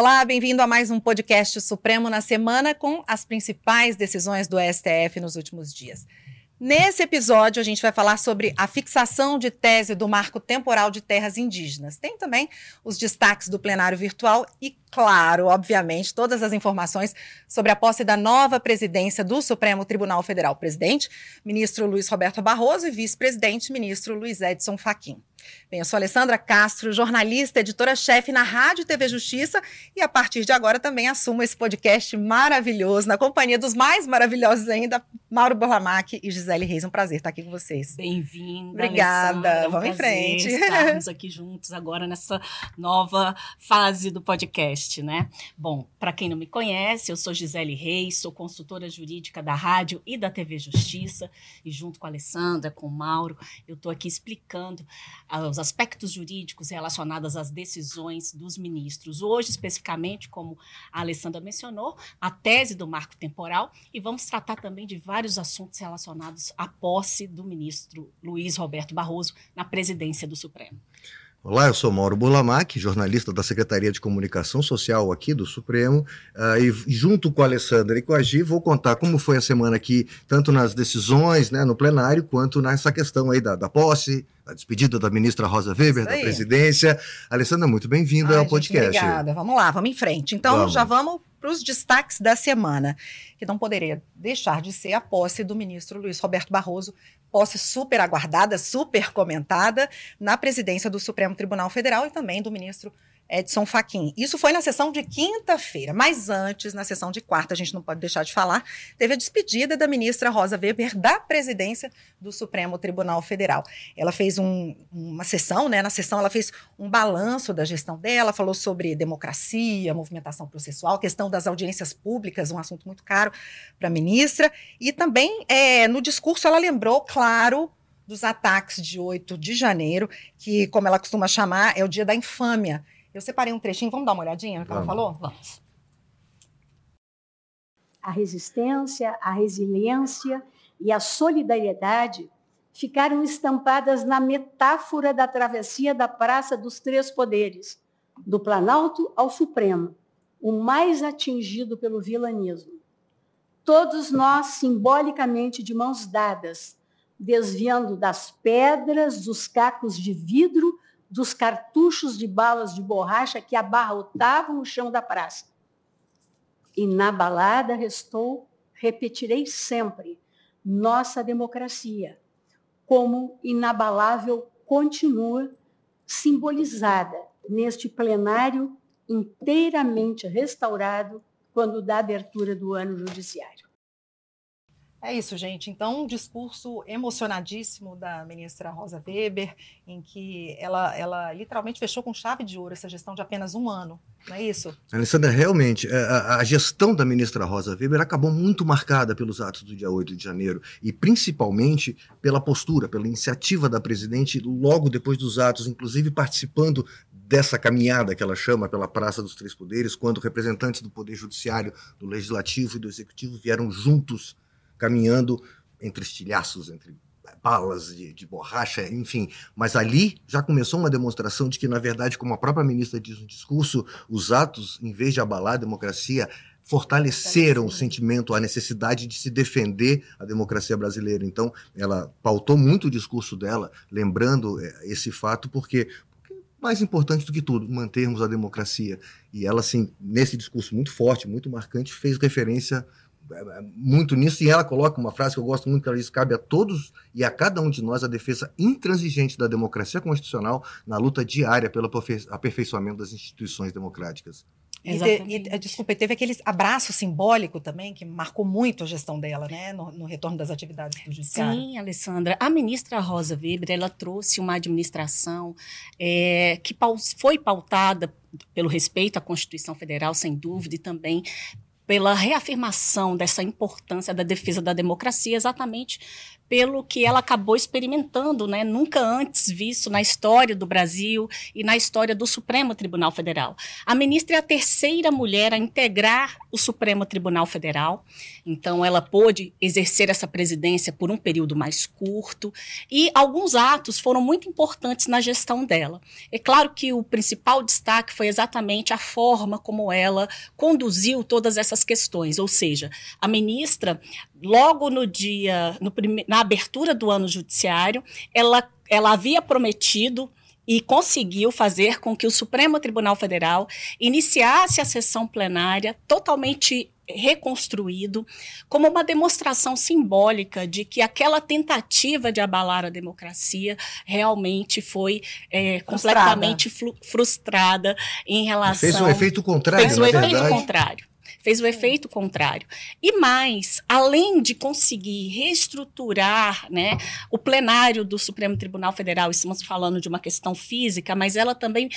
Olá, bem-vindo a mais um podcast Supremo na Semana com as principais decisões do STF nos últimos dias. Nesse episódio, a gente vai falar sobre a fixação de tese do marco temporal de terras indígenas. Tem também os destaques do plenário virtual e, claro, obviamente, todas as informações sobre a posse da nova presidência do Supremo Tribunal Federal. Presidente, ministro Luís Roberto Barroso, e vice-presidente, ministro Luiz Edson Fachin. Bem, eu sou Alessandra Castro, jornalista, editora-chefe na Rádio e TV Justiça, e a partir de agora também assumo esse podcast maravilhoso, na companhia dos mais maravilhosos ainda, Mauro Burlamaqui e Gisele Reis. Um prazer estar aqui com vocês. Bem-vinda, obrigada. Alessandra, vamos em frente. Estarmos aqui juntos agora nessa nova fase do podcast, né? Bom, para quem não me conhece, eu sou Gisele Reis, sou consultora jurídica da Rádio e da TV Justiça, e junto com a Alessandra, com o Mauro, eu estou aqui explicando os aspectos jurídicos relacionados às decisões dos ministros. Hoje, especificamente, como a Alessandra mencionou, a tese do marco temporal, e vamos tratar também de vários assuntos relacionados à posse do ministro Luís Roberto Barroso na presidência do Supremo. Olá, eu sou Mauro Burlamaqui, jornalista da Secretaria de Comunicação Social aqui do Supremo, e junto com a Alessandra e com a Gi vou contar como foi a semana aqui, tanto nas decisões, né, no plenário, quanto nessa questão aí da posse, a despedida da ministra Rosa Weber, da presidência. Alessandra, muito bem-vinda ao podcast. Gente, obrigada, vamos lá, vamos em frente. Então, já vamos para os destaques da semana, que não poderia deixar de ser a posse do ministro Luís Roberto Barroso, posse super aguardada, super comentada, na presidência do Supremo Tribunal Federal, e também do ministro Edson Fachin. Isso foi na sessão de quinta-feira, mas antes, na sessão de quarta, a gente não pode deixar de falar, teve a despedida da ministra Rosa Weber da presidência do Supremo Tribunal Federal. Ela fez uma sessão, né? Na sessão ela fez um balanço da gestão dela, falou sobre democracia, movimentação processual, questão das audiências públicas, um assunto muito caro para a ministra, e também no discurso ela lembrou, claro, dos ataques de 8 de janeiro, que, como ela costuma chamar, é o dia da infâmia. Eu separei um trechinho, vamos dar uma olhadinha no que ela falou? Vamos. A resistência, a resiliência e a solidariedade ficaram estampadas na metáfora da travessia da Praça dos Três Poderes, do Planalto ao Supremo, o mais atingido pelo vilanismo. Todos nós, simbolicamente de mãos dadas, desviando das pedras, dos cacos de vidro, dos cartuchos de balas de borracha que abarrotavam o chão da praça. Inabalada restou, repetirei sempre, nossa democracia, como inabalável continua, simbolizada neste plenário inteiramente restaurado quando da abertura do ano judiciário. É isso, gente. Então, um discurso emocionadíssimo da ministra Rosa Weber, em que ela literalmente fechou com chave de ouro essa gestão de apenas um ano. Não é isso? Alessandra, realmente, a gestão da ministra Rosa Weber acabou muito marcada pelos atos do dia 8 de janeiro e principalmente pela postura, pela iniciativa da presidente logo depois dos atos, inclusive participando dessa caminhada que ela chama pela Praça dos Três Poderes, quando representantes do Poder Judiciário, do Legislativo e do Executivo vieram juntos caminhando entre estilhaços, entre balas de borracha, enfim. Mas ali já começou uma demonstração de que, na verdade, como a própria ministra diz no discurso, os atos, em vez de abalar a democracia, fortaleceram o sentimento, a necessidade de se defender a democracia brasileira. Então, ela pautou muito o discurso dela, lembrando esse fato, porque mais importante do que tudo, mantermos a democracia. E ela, assim, nesse discurso muito forte, muito marcante, fez referência muito nisso, e ela coloca uma frase que eu gosto muito, que ela diz: cabe a todos e a cada um de nós a defesa intransigente da democracia constitucional na luta diária pelo aperfeiçoamento das instituições democráticas. Desculpa, teve aquele abraço simbólico também, que marcou muito a gestão dela, né, no retorno das atividades do judiciário. Sim, Alessandra. A ministra Rosa Weber, ela trouxe uma administração que foi pautada pelo respeito à Constituição Federal, sem dúvida, e também pela reafirmação dessa importância da defesa da democracia, exatamente pelo que ela acabou experimentando, né? Nunca antes visto na história do Brasil e na história do Supremo Tribunal Federal. A ministra é a terceira mulher a integrar o Supremo Tribunal Federal, então ela pôde exercer essa presidência por um período mais curto e alguns atos foram muito importantes na gestão dela. É claro que o principal destaque foi exatamente a forma como ela conduziu todas essas questões, ou seja, a ministra, logo no dia, na abertura do ano judiciário, ela havia prometido e conseguiu fazer com que o Supremo Tribunal Federal iniciasse a sessão plenária totalmente reconstruído, como uma demonstração simbólica de que aquela tentativa de abalar a democracia realmente foi completamente frustrada em relação... Fez o efeito contrário, na verdade. Fez o efeito contrário. Fez o efeito contrário. E mais, além de conseguir reestruturar, né, o plenário do Supremo Tribunal Federal, estamos falando de uma questão física, mas ela também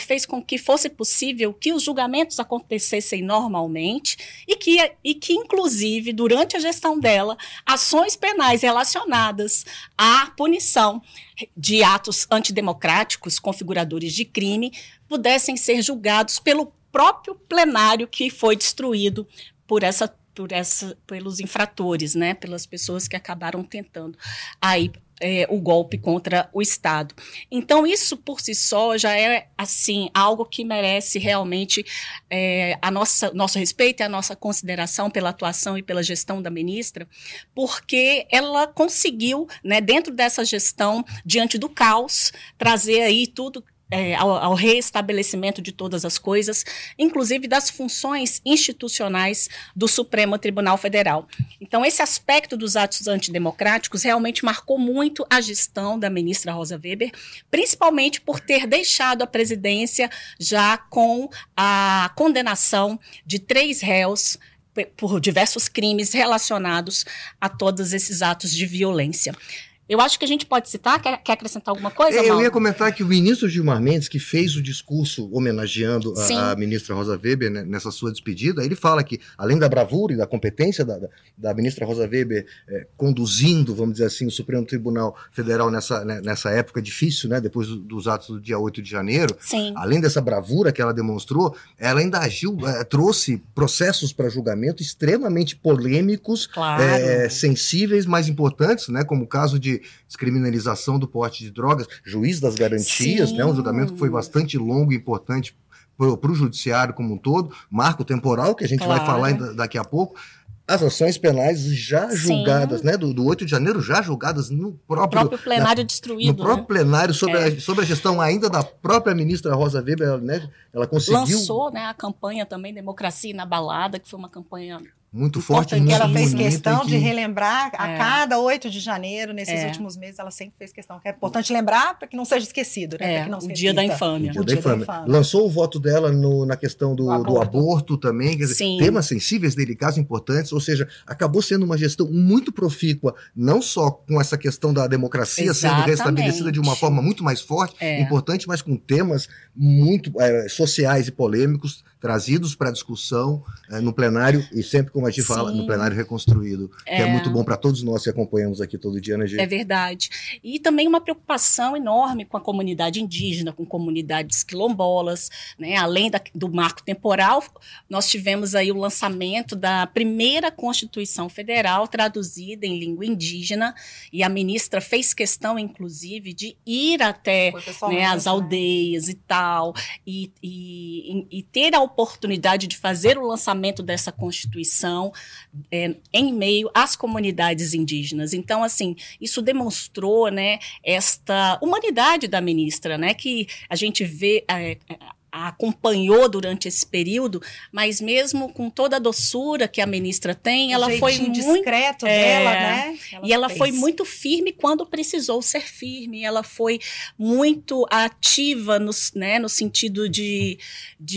fez com que fosse possível que os julgamentos acontecessem normalmente e que, inclusive, durante a gestão dela, ações penais relacionadas à punição de atos antidemocráticos, configuradores de crime, pudessem ser julgados pelo próprio plenário que foi destruído pelos infratores, né? Pelas pessoas que acabaram tentando aí o golpe contra o Estado. Então isso por si só já é assim algo que merece realmente nosso respeito e a nossa consideração pela atuação e pela gestão da ministra, porque ela conseguiu, né, dentro dessa gestão, diante do caos, trazer aí tudo ao reestabelecimento de todas as coisas, inclusive das funções institucionais do Supremo Tribunal Federal. Então, esse aspecto dos atos antidemocráticos realmente marcou muito a gestão da ministra Rosa Weber, principalmente por ter deixado a presidência já com a condenação de 3 réus por diversos crimes relacionados a todos esses atos de violência. Eu acho que a gente pode citar, quer acrescentar alguma coisa? Eu ia comentar que o ministro Gilmar Mendes, que fez o discurso homenageando a ministra Rosa Weber, né, nessa sua despedida, ele fala que, além da bravura e da competência da ministra Rosa Weber conduzindo, vamos dizer assim, o Supremo Tribunal Federal nessa época difícil, né, depois dos atos do dia 8 de janeiro, sim, além dessa bravura que ela demonstrou, ela ainda agiu, trouxe processos para julgamento extremamente polêmicos, claro, sensíveis, mas importantes, né, como o caso de descriminalização do porte de drogas, juiz das garantias, né, um julgamento que foi bastante longo e importante para o judiciário como um todo, marco temporal, que a gente vai falar daqui a pouco. As ações penais já julgadas, né, do 8 de janeiro, já julgadas no próprio plenário destruído. No próprio plenário, sobre a gestão ainda da própria ministra Rosa Weber, ela conseguiu... Lançou, né, a campanha também Democracia Inabalada, que foi uma campanha... muito forte, muito bonita. Ela fez questão de relembrar a cada 8 de janeiro, nesses últimos meses, ela sempre fez questão. É importante lembrar para que não seja esquecido, né? Que não se dia da infâmia. O dia da infâmia. Lançou o voto dela na questão do aborto também, quer dizer, temas sensíveis, delicados, importantes, ou seja, acabou sendo uma gestão muito profícua, não só com essa questão da democracia sendo restabelecida de uma forma muito mais forte, importante, mas com temas muito sociais e polêmicos, trazidos para discussão no plenário, e sempre, como a gente fala, no plenário reconstruído, que é muito bom para todos nós que acompanhamos aqui todo dia, né, Gê? É verdade. E também uma preocupação enorme com a comunidade indígena, com comunidades quilombolas, né? Além do marco temporal, nós tivemos aí o lançamento da primeira Constituição Federal traduzida em língua indígena, e a ministra fez questão, inclusive, de ir até, né, as aldeias e tal, e ter a oportunidade de fazer o lançamento dessa Constituição em meio às comunidades indígenas. Então, assim, isso demonstrou, né, esta humanidade da ministra, né, que a gente vê... acompanhou durante esse período, mas mesmo com toda a doçura que a ministra tem, ela foi muito... discreto dela, né? E ela foi muito firme quando precisou ser firme, ela foi muito ativa no sentido de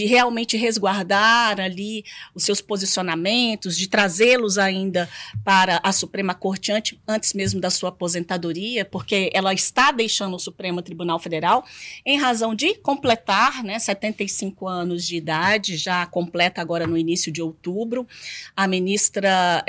realmente resguardar ali os seus posicionamentos, de trazê-los ainda para a Suprema Corte antes mesmo da sua aposentadoria, porque ela está deixando o Supremo Tribunal Federal em razão de completar, né, 70 75 anos de idade, já completa agora no início de outubro. A ministra,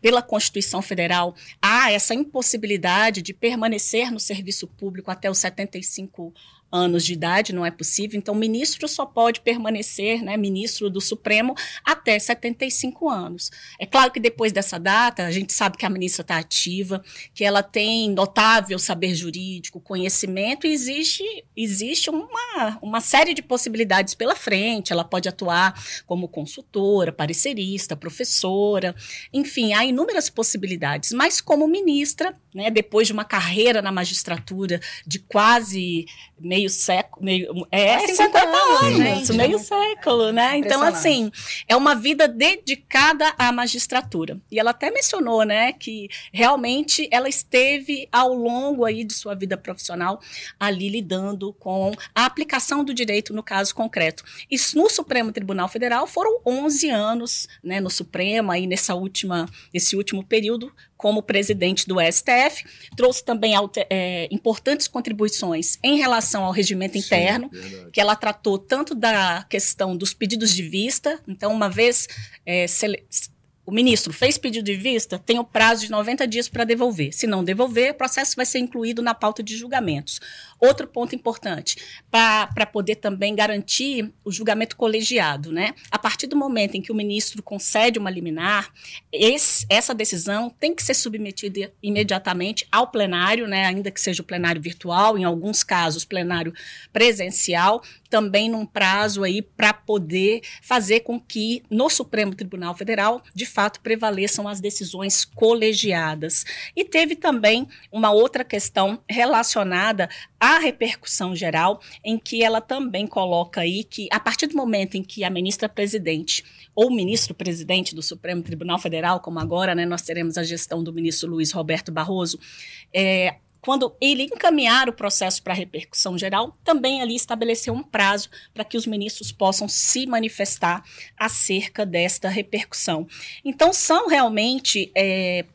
pela Constituição Federal, há essa impossibilidade de permanecer no serviço público até os 75 anos de idade, não é possível. Então, o ministro só pode permanecer, né, ministro do Supremo, até 75 anos. É claro que depois dessa data, a gente sabe que a ministra está ativa, que ela tem notável saber jurídico, conhecimento, e existe uma série de possibilidades pela frente. Ela pode atuar como consultora, parecerista, professora, enfim, há inúmeras possibilidades. Mas como ministra, né, depois de uma carreira na magistratura de quase meio século, né? Então, assim, é uma vida dedicada à magistratura. E ela até mencionou, né, que realmente ela esteve ao longo aí de sua vida profissional ali lidando com a aplicação do direito no caso concreto. E no Supremo Tribunal Federal foram 11 anos, né, no Supremo, aí nesse último período, como presidente do STF, trouxe também importantes contribuições em relação ao regimento interno, verdade. Que ela tratou tanto da questão dos pedidos de vista. Então, uma vez o ministro fez pedido de vista, tem o prazo de 90 dias para devolver. Se não devolver, o processo vai ser incluído na pauta de julgamentos. Outro ponto importante, para poder também garantir o julgamento colegiado, né? A partir do momento em que o ministro concede uma liminar, essa decisão tem que ser submetida imediatamente ao plenário, né? Ainda que seja o plenário virtual, em alguns casos plenário presencial, também num prazo aí para poder fazer com que no Supremo Tribunal Federal, de fato, prevaleçam as decisões colegiadas. E teve também uma outra questão relacionada a repercussão geral, em que ela também coloca aí que, a partir do momento em que a ministra-presidente ou ministro-presidente do Supremo Tribunal Federal, como agora, né, nós teremos a gestão do ministro Luís Roberto Barroso, quando ele encaminhar o processo para repercussão geral, também ali estabeleceu um prazo para que os ministros possam se manifestar acerca desta repercussão. Então, são realmente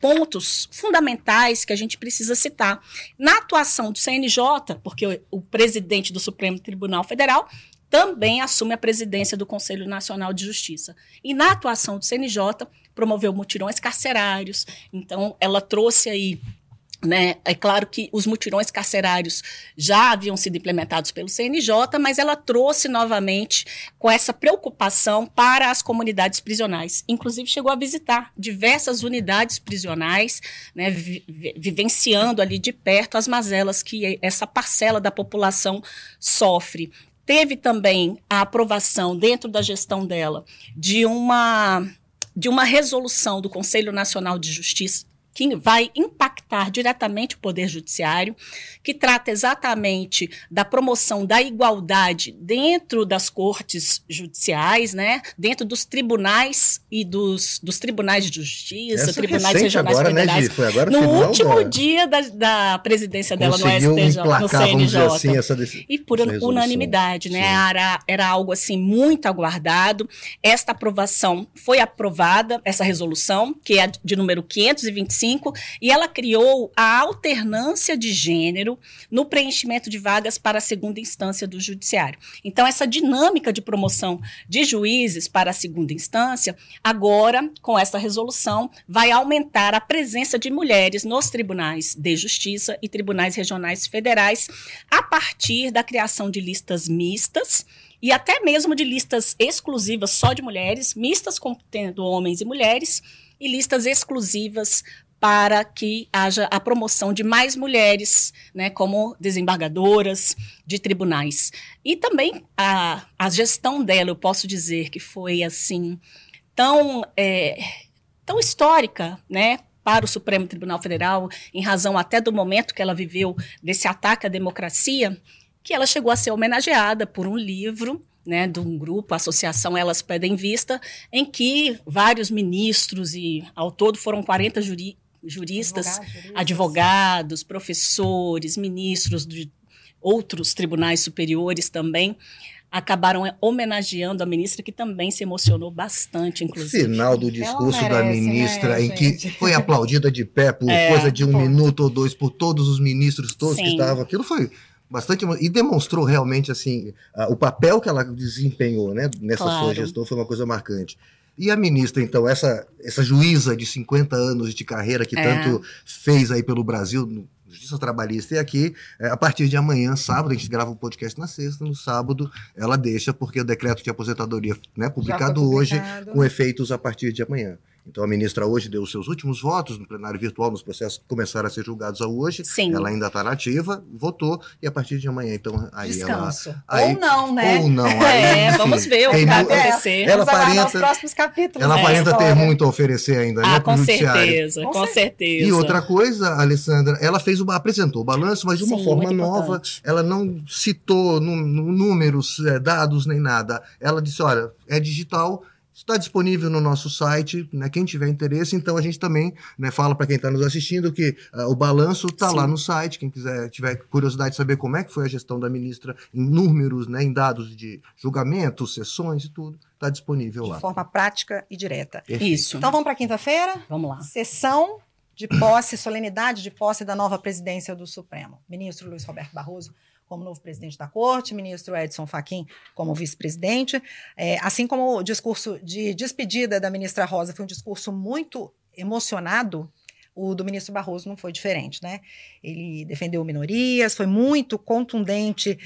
pontos fundamentais que a gente precisa citar. Na atuação do CNJ, porque o presidente do Supremo Tribunal Federal também assume a presidência do Conselho Nacional de Justiça. E na atuação do CNJ, promoveu mutirões carcerários. Então, ela trouxe aí, né? É claro que os mutirões carcerários já haviam sido implementados pelo CNJ, mas ela trouxe novamente com essa preocupação para as comunidades prisionais. Inclusive, chegou a visitar diversas unidades prisionais, né, vivenciando ali de perto as mazelas que essa parcela da população sofre. Teve também a aprovação, dentro da gestão dela, de uma resolução do Conselho Nacional de Justiça, que vai impactar diretamente o Poder Judiciário, que trata exatamente da promoção da igualdade dentro das cortes judiciais, né? Dentro dos tribunais e dos tribunais de justiça, tribunais regionais federais. No último dia da presidência dela no STJ, no CNJ. Assim, e por unanimidade, né? Era algo assim muito aguardado. Esta aprovação foi aprovada, essa resolução, que é de número 525, e ela criou a alternância de gênero no preenchimento de vagas para a segunda instância do judiciário. Então, essa dinâmica de promoção de juízes para a segunda instância, agora, com essa resolução, vai aumentar a presença de mulheres nos tribunais de justiça e tribunais regionais federais a partir da criação de listas mistas e até mesmo de listas exclusivas só de mulheres, mistas contendo homens e mulheres, e listas exclusivas para que haja a promoção de mais mulheres, né, como desembargadoras de tribunais. E também a gestão dela, eu posso dizer que foi assim tão histórica, né, para o Supremo Tribunal Federal, em razão até do momento que ela viveu desse ataque à democracia, que ela chegou a ser homenageada por um livro, né, de um grupo, a associação Elas Pedem Vista, em que vários ministros e ao todo foram 40 juristas, advogados, professores, ministros de outros tribunais superiores também, acabaram homenageando a ministra, que também se emocionou bastante, inclusive. Final do discurso merece, da ministra, né, em gente? Que foi aplaudida de pé por coisa de um minuto ou dois por todos os ministros, todos que estavam. Aquilo foi bastante, e demonstrou realmente assim o papel que ela desempenhou, né, nessa sua gestão, foi uma coisa marcante. E a ministra, então, essa juíza de 50 anos de carreira que tanto fez aí pelo Brasil, Justiça Trabalhista, e aqui, a partir de amanhã, sábado, a gente grava um podcast na sexta, no sábado ela deixa, porque o decreto de aposentadoria, né, publicado hoje, com efeitos a partir de amanhã. Então a ministra hoje deu os seus últimos votos no plenário virtual, nos processos que começaram a ser julgados hoje. Sim. Ela ainda está na ativa, votou, e a partir de amanhã, então, aí descanso. Ela... Aí, ou não, né? Ou não. Aí, enfim, vamos ver o que vai acontecer. Ela aparenta, os próximos capítulos, ela aparenta ter muito a oferecer ainda, né? Com certeza, com certeza. E outra coisa, Alessandra, ela fez apresentou o balanço, mas de uma forma nova, importante. Ela não citou números, dados, nem nada. Ela disse, olha, é digital... Está disponível no nosso site, né, quem tiver interesse. Então a gente também, né, fala para quem está nos assistindo que o balanço está lá no site, quem quiser, tiver curiosidade de saber como é que foi a gestão da ministra em números, né, em dados de julgamento, sessões e tudo, está disponível lá. De forma prática e direta. Perfeito. Isso. Então vamos para quinta-feira? Vamos lá. Sessão de posse, solenidade de posse da nova presidência do Supremo. Ministro Luís Roberto Barroso como novo presidente da corte, ministro Edson Fachin como vice-presidente, assim como o discurso de despedida da ministra Rosa foi um discurso muito emocionado, o do ministro Barroso não foi diferente, né? Ele defendeu minorias, foi muito contundente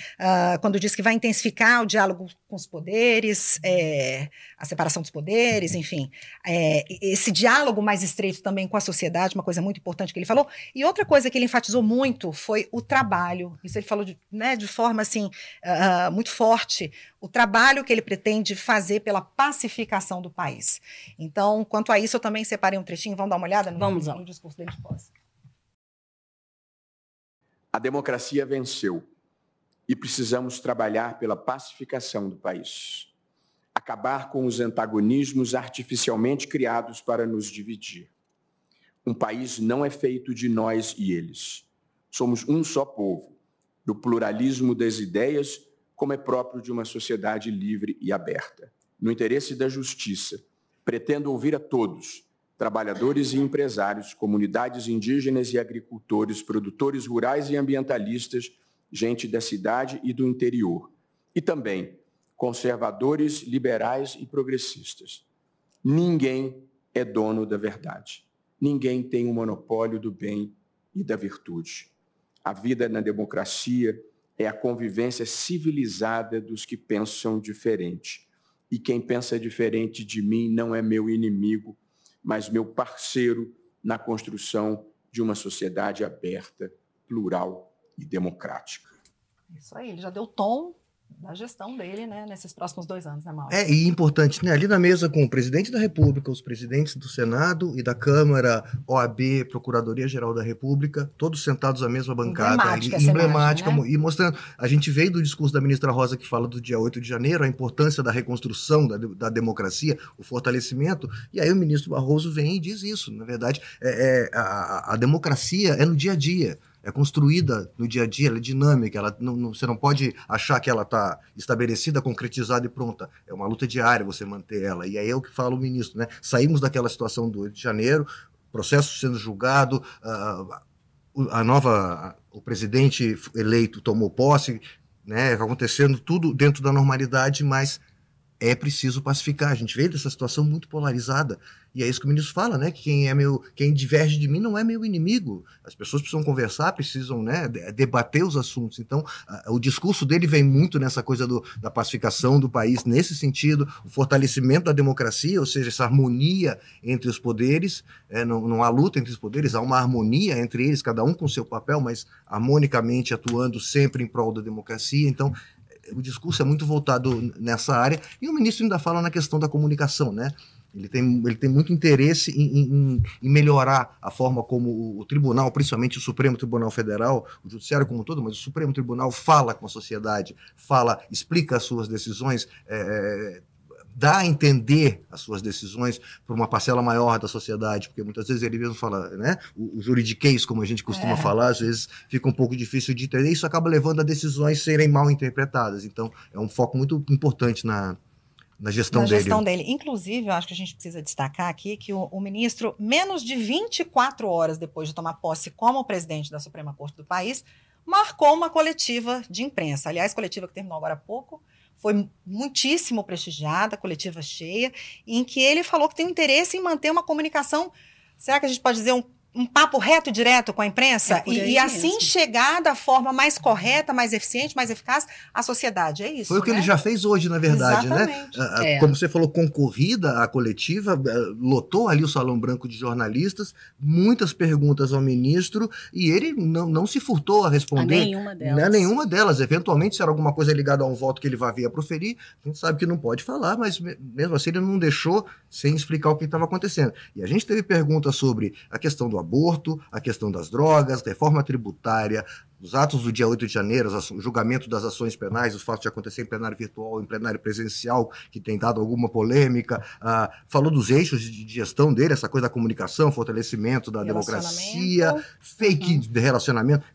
quando disse que vai intensificar o diálogo com os poderes, a separação dos poderes, enfim. Esse diálogo mais estreito também com a sociedade, uma coisa muito importante que ele falou. E outra coisa que ele enfatizou muito foi o trabalho. Isso ele falou de forma assim, muito forte. O trabalho que ele pretende fazer pela pacificação do país. Então, quanto a isso, eu também separei um trechinho. Vamos dar uma olhada no discurso dele de posse. A democracia venceu e precisamos trabalhar pela pacificação do país. Acabar com os antagonismos artificialmente criados para nos dividir. Um país não é feito de nós e eles. Somos um só povo, do pluralismo das ideias, como é próprio de uma sociedade livre e aberta. No interesse da justiça, pretendo ouvir a todos, trabalhadores e empresários, comunidades indígenas e agricultores, produtores rurais e ambientalistas, gente da cidade e do interior, e também conservadores, liberais e progressistas. Ninguém é dono da verdade. Ninguém tem o monopólio do bem e da virtude. A vida na democracia é a convivência civilizada dos que pensam diferente. E quem pensa diferente de mim não é meu inimigo, mas meu parceiro na construção de uma sociedade aberta, plural e democrática. Isso aí, ele já deu tom da gestão dele, né, nesses próximos 2 anos, né, Mauro? E importante, né, ali na mesa com o presidente da República, os presidentes do Senado e da Câmara, OAB, Procuradoria-Geral da República, todos sentados à mesma bancada. Emblemática, né? E mostrando, a gente veio do discurso da ministra Rosa, que fala do dia 8 de janeiro, a importância da reconstrução da democracia, o fortalecimento, e aí o ministro Barroso vem e diz isso, na verdade, a democracia é no dia a dia. É construída no dia a dia, ela é dinâmica, ela você não pode achar que ela está estabelecida, concretizada e pronta. É uma luta diária você manter ela. E aí é o que fala o ministro, né? Saímos daquela situação do 8 de janeiro, processo sendo julgado, o presidente eleito tomou posse, né? Acontecendo tudo dentro da normalidade, mas... É preciso pacificar. A gente veio dessa situação muito polarizada. E é isso que o ministro fala, né? Que quem diverge de mim não é meu inimigo. As pessoas precisam conversar, precisam, né, debater os assuntos. Então, o discurso dele vem muito nessa coisa da pacificação do país, nesse sentido, o fortalecimento da democracia, ou seja, essa harmonia entre os poderes. Não há luta entre os poderes, há uma harmonia entre eles, cada um com seu papel, mas harmonicamente atuando sempre em prol da democracia. Então, o discurso é muito voltado nessa área. E o ministro ainda fala na questão da comunicação, né? Ele tem muito interesse em melhorar a forma como o tribunal, principalmente o Supremo Tribunal Federal, o judiciário como um todo, mas o Supremo Tribunal fala com a sociedade, explica as suas decisões, dá a entender as suas decisões para uma parcela maior da sociedade, porque muitas vezes ele mesmo fala, né, o juridiquês, como a gente costuma falar, às vezes fica um pouco difícil de entender, isso acaba levando a decisões serem mal interpretadas. Então, é um foco muito importante na gestão dele. Na gestão dele. Inclusive, eu acho que a gente precisa destacar aqui que o ministro, menos de 24 horas depois de tomar posse como presidente da Suprema Corte do país, marcou uma coletiva de imprensa. Aliás, coletiva que terminou agora há pouco, foi muitíssimo prestigiada, coletiva cheia, em que ele falou que tem interesse em manter uma comunicação, será que a gente pode dizer um papo reto e direto com a imprensa? É e assim chegar da forma mais correta, mais eficiente, mais eficaz à sociedade, é isso. Foi o que ele já fez hoje, na verdade. Exatamente. Né? Como você falou, concorrida a coletiva, lotou ali o Salão Branco de jornalistas, muitas perguntas ao ministro e ele não se furtou a responder. A nenhuma delas. Eventualmente, se era alguma coisa ligada a um voto que ele vai vir a proferir, a gente sabe que não pode falar, mas mesmo assim ele não deixou sem explicar o que estava acontecendo. E a gente teve perguntas sobre a questão do aborto, a questão das drogas, reforma tributária, os atos do dia 8 de janeiro, o julgamento das ações penais, os fatos de acontecer em plenário virtual, em plenário presencial, que tem dado alguma polêmica. Falou dos eixos de gestão dele, essa coisa da comunicação, fortalecimento da democracia,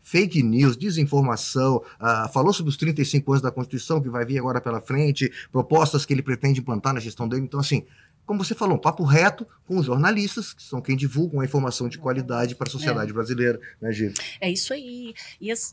fake news, desinformação. Falou sobre os 35 anos da Constituição, que vai vir agora pela frente, propostas que ele pretende implantar na gestão dele. Então, assim, como você falou, um papo reto com os jornalistas, que são quem divulgam a informação de qualidade para a sociedade brasileira, né, Gil? É isso aí.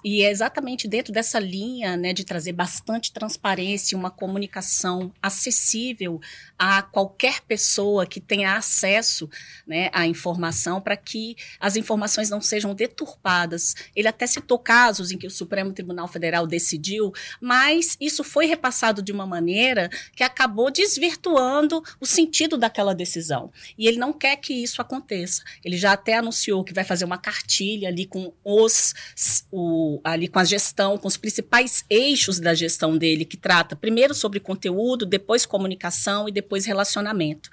E é exatamente dentro dessa linha, né, de trazer bastante transparência, uma comunicação acessível a qualquer pessoa que tenha acesso, né, à informação, para que as informações não sejam deturpadas. Ele até citou casos em que o Supremo Tribunal Federal decidiu, mas isso foi repassado de uma maneira que acabou desvirtuando o sentido daquela decisão. E ele não quer que isso aconteça. Ele já até anunciou que vai fazer uma cartilha ali com a gestão, com os principais eixos da gestão dele, que trata primeiro sobre conteúdo, depois comunicação e depois relacionamento.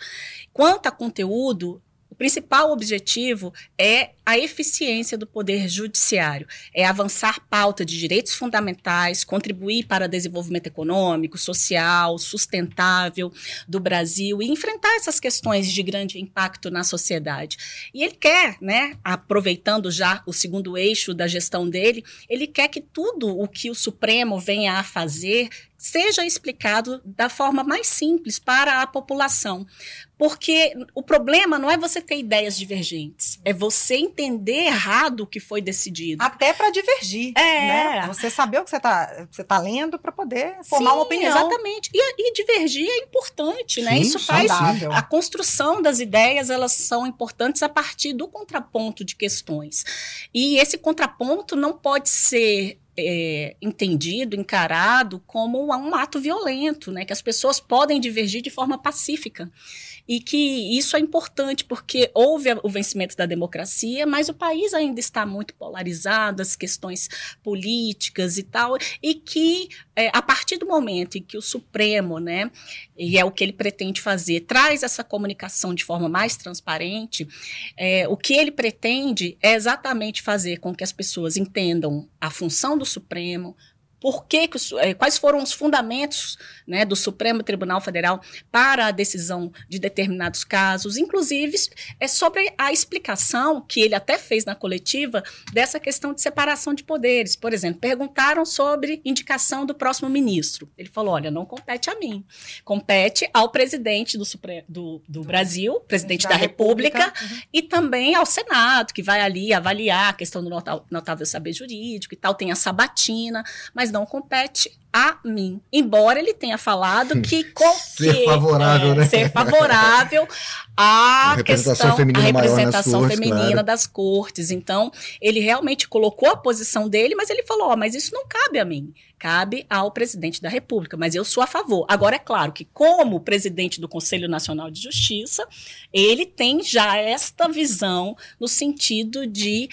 Quanto a conteúdo, o principal objetivo é a eficiência do poder judiciário, é avançar pauta de direitos fundamentais, contribuir para desenvolvimento econômico, social, sustentável do Brasil e enfrentar essas questões de grande impacto na sociedade. E ele quer, né, aproveitando já o segundo eixo da gestão dele, ele quer que tudo o que o Supremo venha a fazer seja explicado da forma mais simples para a população. Porque o problema não é você ter ideias divergentes, é você entender errado o que foi decidido. Até para divergir, né? Você saber o que você está lendo para poder formar uma opinião. Exatamente. E divergir é importante, né? Sim, isso faz saudável. A construção das ideias, elas são importantes a partir do contraponto de questões. E esse contraponto não pode ser entendido, encarado como um ato violento, né? Que as pessoas podem divergir de forma pacífica. E que isso é importante, porque houve o vencimento da democracia, mas o país ainda está muito polarizado, as questões políticas e tal, e que a partir do momento em que o Supremo, né, e é o que ele pretende fazer, traz essa comunicação de forma mais transparente, o que ele pretende é exatamente fazer com que as pessoas entendam a função do Supremo, quais foram os fundamentos, né, do Supremo Tribunal Federal para a decisão de determinados casos, inclusive sobre a explicação que ele até fez na coletiva dessa questão de separação de poderes. Por exemplo, perguntaram sobre indicação do próximo ministro. Ele falou, olha, não compete a mim, compete ao presidente do Brasil, presidente da República. E também ao Senado, que vai ali avaliar a questão do notável saber jurídico e tal, tem a sabatina, mas não compete a mim. Embora ele tenha falado que ser favorável à representação feminina, das cortes. Então, ele realmente colocou a posição dele, mas ele falou, mas isso não cabe a mim, cabe ao presidente da República, mas eu sou a favor. Agora, é claro que como presidente do Conselho Nacional de Justiça, ele tem já esta visão no sentido de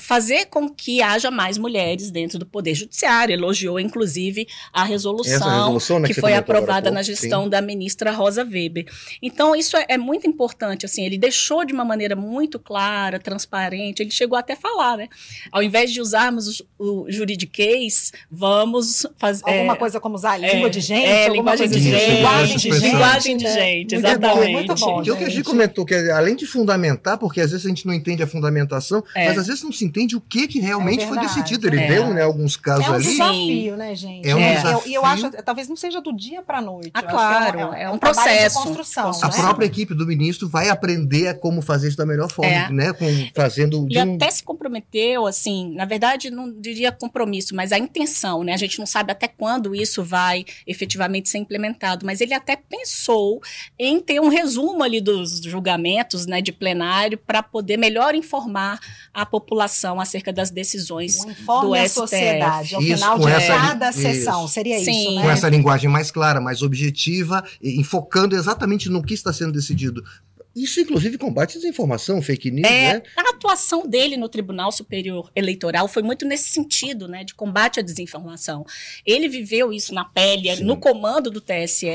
fazer com que haja mais mulheres dentro do Poder Judiciário. Elogiou, inclusive, a resolução, né, que foi aprovada na gestão da ministra Rosa Weber. Então, isso é muito importante. Assim, ele deixou de uma maneira muito clara, transparente. Ele chegou até a falar, né? Ao invés de usarmos o juridiquês, vamos fazer alguma coisa como usar a língua de gente, linguagem de gente, exatamente. Muito bom, muito bom, o que a gente comentou, que além de fundamentar, porque às vezes a gente não entende a fundamentação, mas às vezes vezes não se entende o que realmente foi decidido. Ele deu, né, alguns casos ali. É um desafio, né, gente? É um desafio. E eu acho, talvez não seja do dia para a noite. Ah, claro, é um processo. De construção, a própria equipe do ministro vai aprender a como fazer isso da melhor forma, né? Fazendo... E até se comprometeu, assim, na verdade, não diria compromisso, mas a intenção, né? A gente não sabe até quando isso vai efetivamente ser implementado, mas ele até pensou em ter um resumo ali dos julgamentos, né, de plenário, para poder melhor informar a população acerca das decisões do STF. Informe a sociedade, ao final de cada sessão, seria isso, né? Com essa linguagem mais clara, mais objetiva, enfocando exatamente no que está sendo decidido. Isso, inclusive, combate desinformação, fake news, né? A atuação dele no Tribunal Superior Eleitoral foi muito nesse sentido, né? De combate à desinformação. Ele viveu isso na pele, no comando do TSE,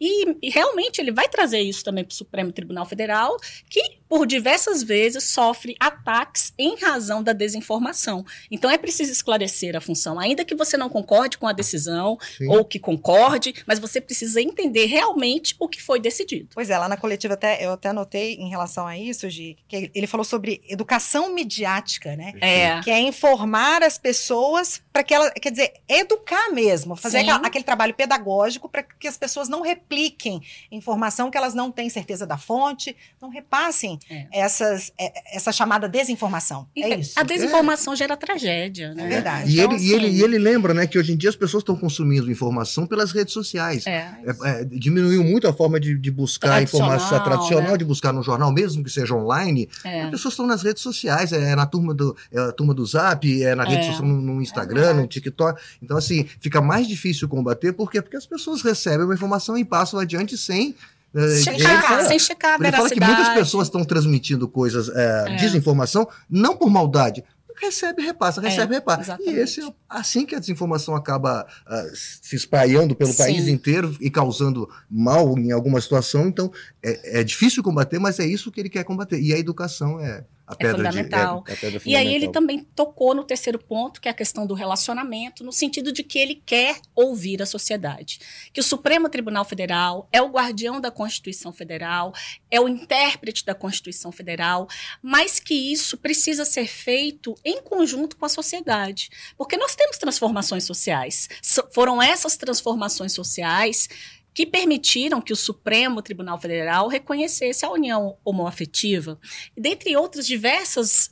e realmente ele vai trazer isso também para o Supremo Tribunal Federal, que por diversas vezes sofre ataques em razão da desinformação. Então é preciso esclarecer a função, ainda que você não concorde com a decisão, ou que concorde, mas você precisa entender realmente o que foi decidido. Pois é, lá na coletiva eu até anotei em relação a isso, Gi, que ele falou sobre educação midiática, né? Que é informar as pessoas para que elas, quer dizer, educar mesmo, fazer aquele trabalho pedagógico para que as pessoas não repliquem informação que elas não têm certeza da fonte, não repassem essa chamada desinformação. É isso. A desinformação gera tragédia, né? É verdade. E, então, ele lembra, né, que hoje em dia as pessoas estão consumindo informação pelas redes sociais. Diminuiu muito a forma de buscar informação tradicional, de buscar no jornal, mesmo que seja online. As pessoas estão nas redes sociais, na turma do Zap, na rede social, no Instagram, no TikTok. Então, assim, fica mais difícil combater, porque as pessoas recebem uma informação e passam adiante sem... sem checar a veracidade. Ele fala que muitas pessoas estão transmitindo coisas, desinformação, não por maldade. Recebe, repassa, recebe, repassa. Exatamente. E assim que a desinformação acaba se espalhando pelo país inteiro e causando mal em alguma situação, então é difícil combater, mas é isso que ele quer combater. E a educação fundamental. E aí ele também tocou no terceiro ponto, que é a questão do relacionamento, no sentido de que ele quer ouvir a sociedade. Que o Supremo Tribunal Federal é o guardião da Constituição Federal, é o intérprete da Constituição Federal, mas que isso precisa ser feito em conjunto com a sociedade. Porque nós temos transformações sociais. Foram essas transformações sociais que permitiram que o Supremo Tribunal Federal reconhecesse a união homoafetiva, dentre outras diversas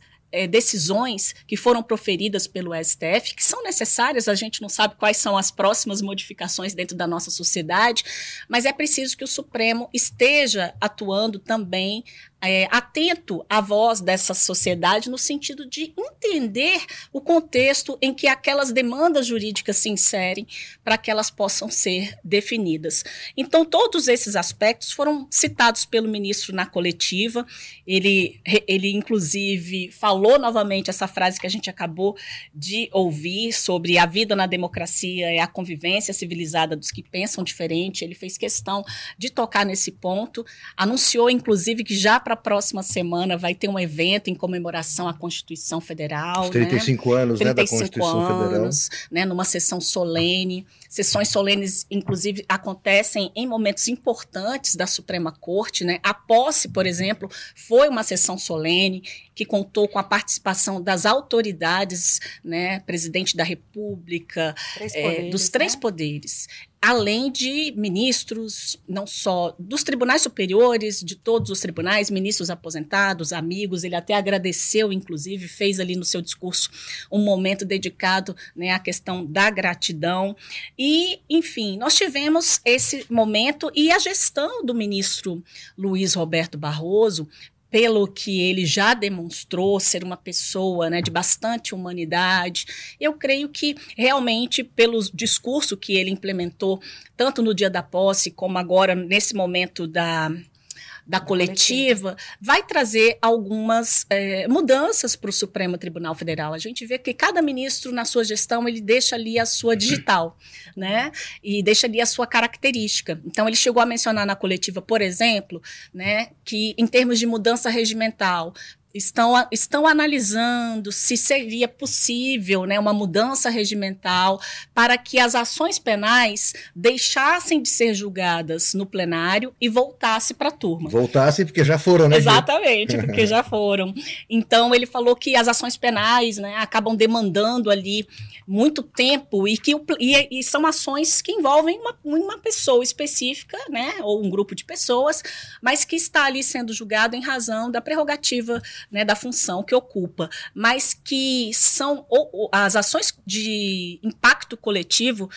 decisões que foram proferidas pelo STF, que são necessárias, a gente não sabe quais são as próximas modificações dentro da nossa sociedade, mas é preciso que o Supremo esteja atuando também atento à voz dessa sociedade no sentido de entender o contexto em que aquelas demandas jurídicas se inserem para que elas possam ser definidas. Então, todos esses aspectos foram citados pelo ministro na coletiva. Ele inclusive, falou novamente essa frase que a gente acabou de ouvir sobre a vida na democracia é a convivência civilizada dos que pensam diferente. Ele fez questão de tocar nesse ponto. Anunciou, inclusive, que já para a próxima semana vai ter um evento em comemoração à Constituição Federal. Os 35 anos, 35 da Constituição Federal. Né, numa sessão solene. Sessões solenes, inclusive, acontecem em momentos importantes da Suprema Corte, né? A posse, por exemplo, foi uma sessão solene que contou com a participação das autoridades, né? Presidente da República, dos três poderes, além de ministros, não só dos tribunais superiores, de todos os tribunais, ministros aposentados, amigos. Ele até agradeceu, inclusive, fez ali no seu discurso um momento dedicado, né, à questão da gratidão. E, enfim, nós tivemos esse momento e a gestão do ministro Luís Roberto Barroso, pelo que ele já demonstrou ser uma pessoa, né, de bastante humanidade. Eu creio que realmente pelo discurso que ele implementou, tanto no dia da posse como agora nesse momento da coletiva, vai trazer algumas mudanças para o Supremo Tribunal Federal. A gente vê que cada ministro, na sua gestão, ele deixa ali a sua digital, né? E deixa ali a sua característica. Então, ele chegou a mencionar na coletiva, por exemplo, né, que em termos de mudança regimental, Estão analisando se seria possível, né, uma mudança regimental para que as ações penais deixassem de ser julgadas no plenário e voltasse para a turma. Voltasse porque já foram, né? Exatamente, porque já foram. Então, ele falou que as ações penais, né, acabam demandando ali muito tempo e são ações que envolvem uma pessoa específica, né, ou um grupo de pessoas, mas que está ali sendo julgado em razão da prerrogativa, né, da função que ocupa, mas que são as ações de impacto coletivo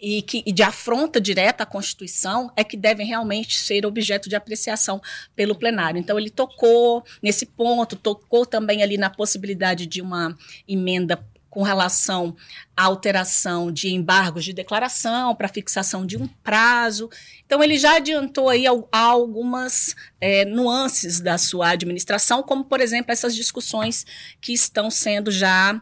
e de afronta direta à Constituição é que devem realmente ser objeto de apreciação pelo plenário. Então, ele tocou nesse ponto, tocou também ali na possibilidade de uma emenda com relação à alteração de embargos de declaração para fixação de um prazo. Então, ele já adiantou aí algumas nuances da sua administração, como, por exemplo, essas discussões que estão sendo já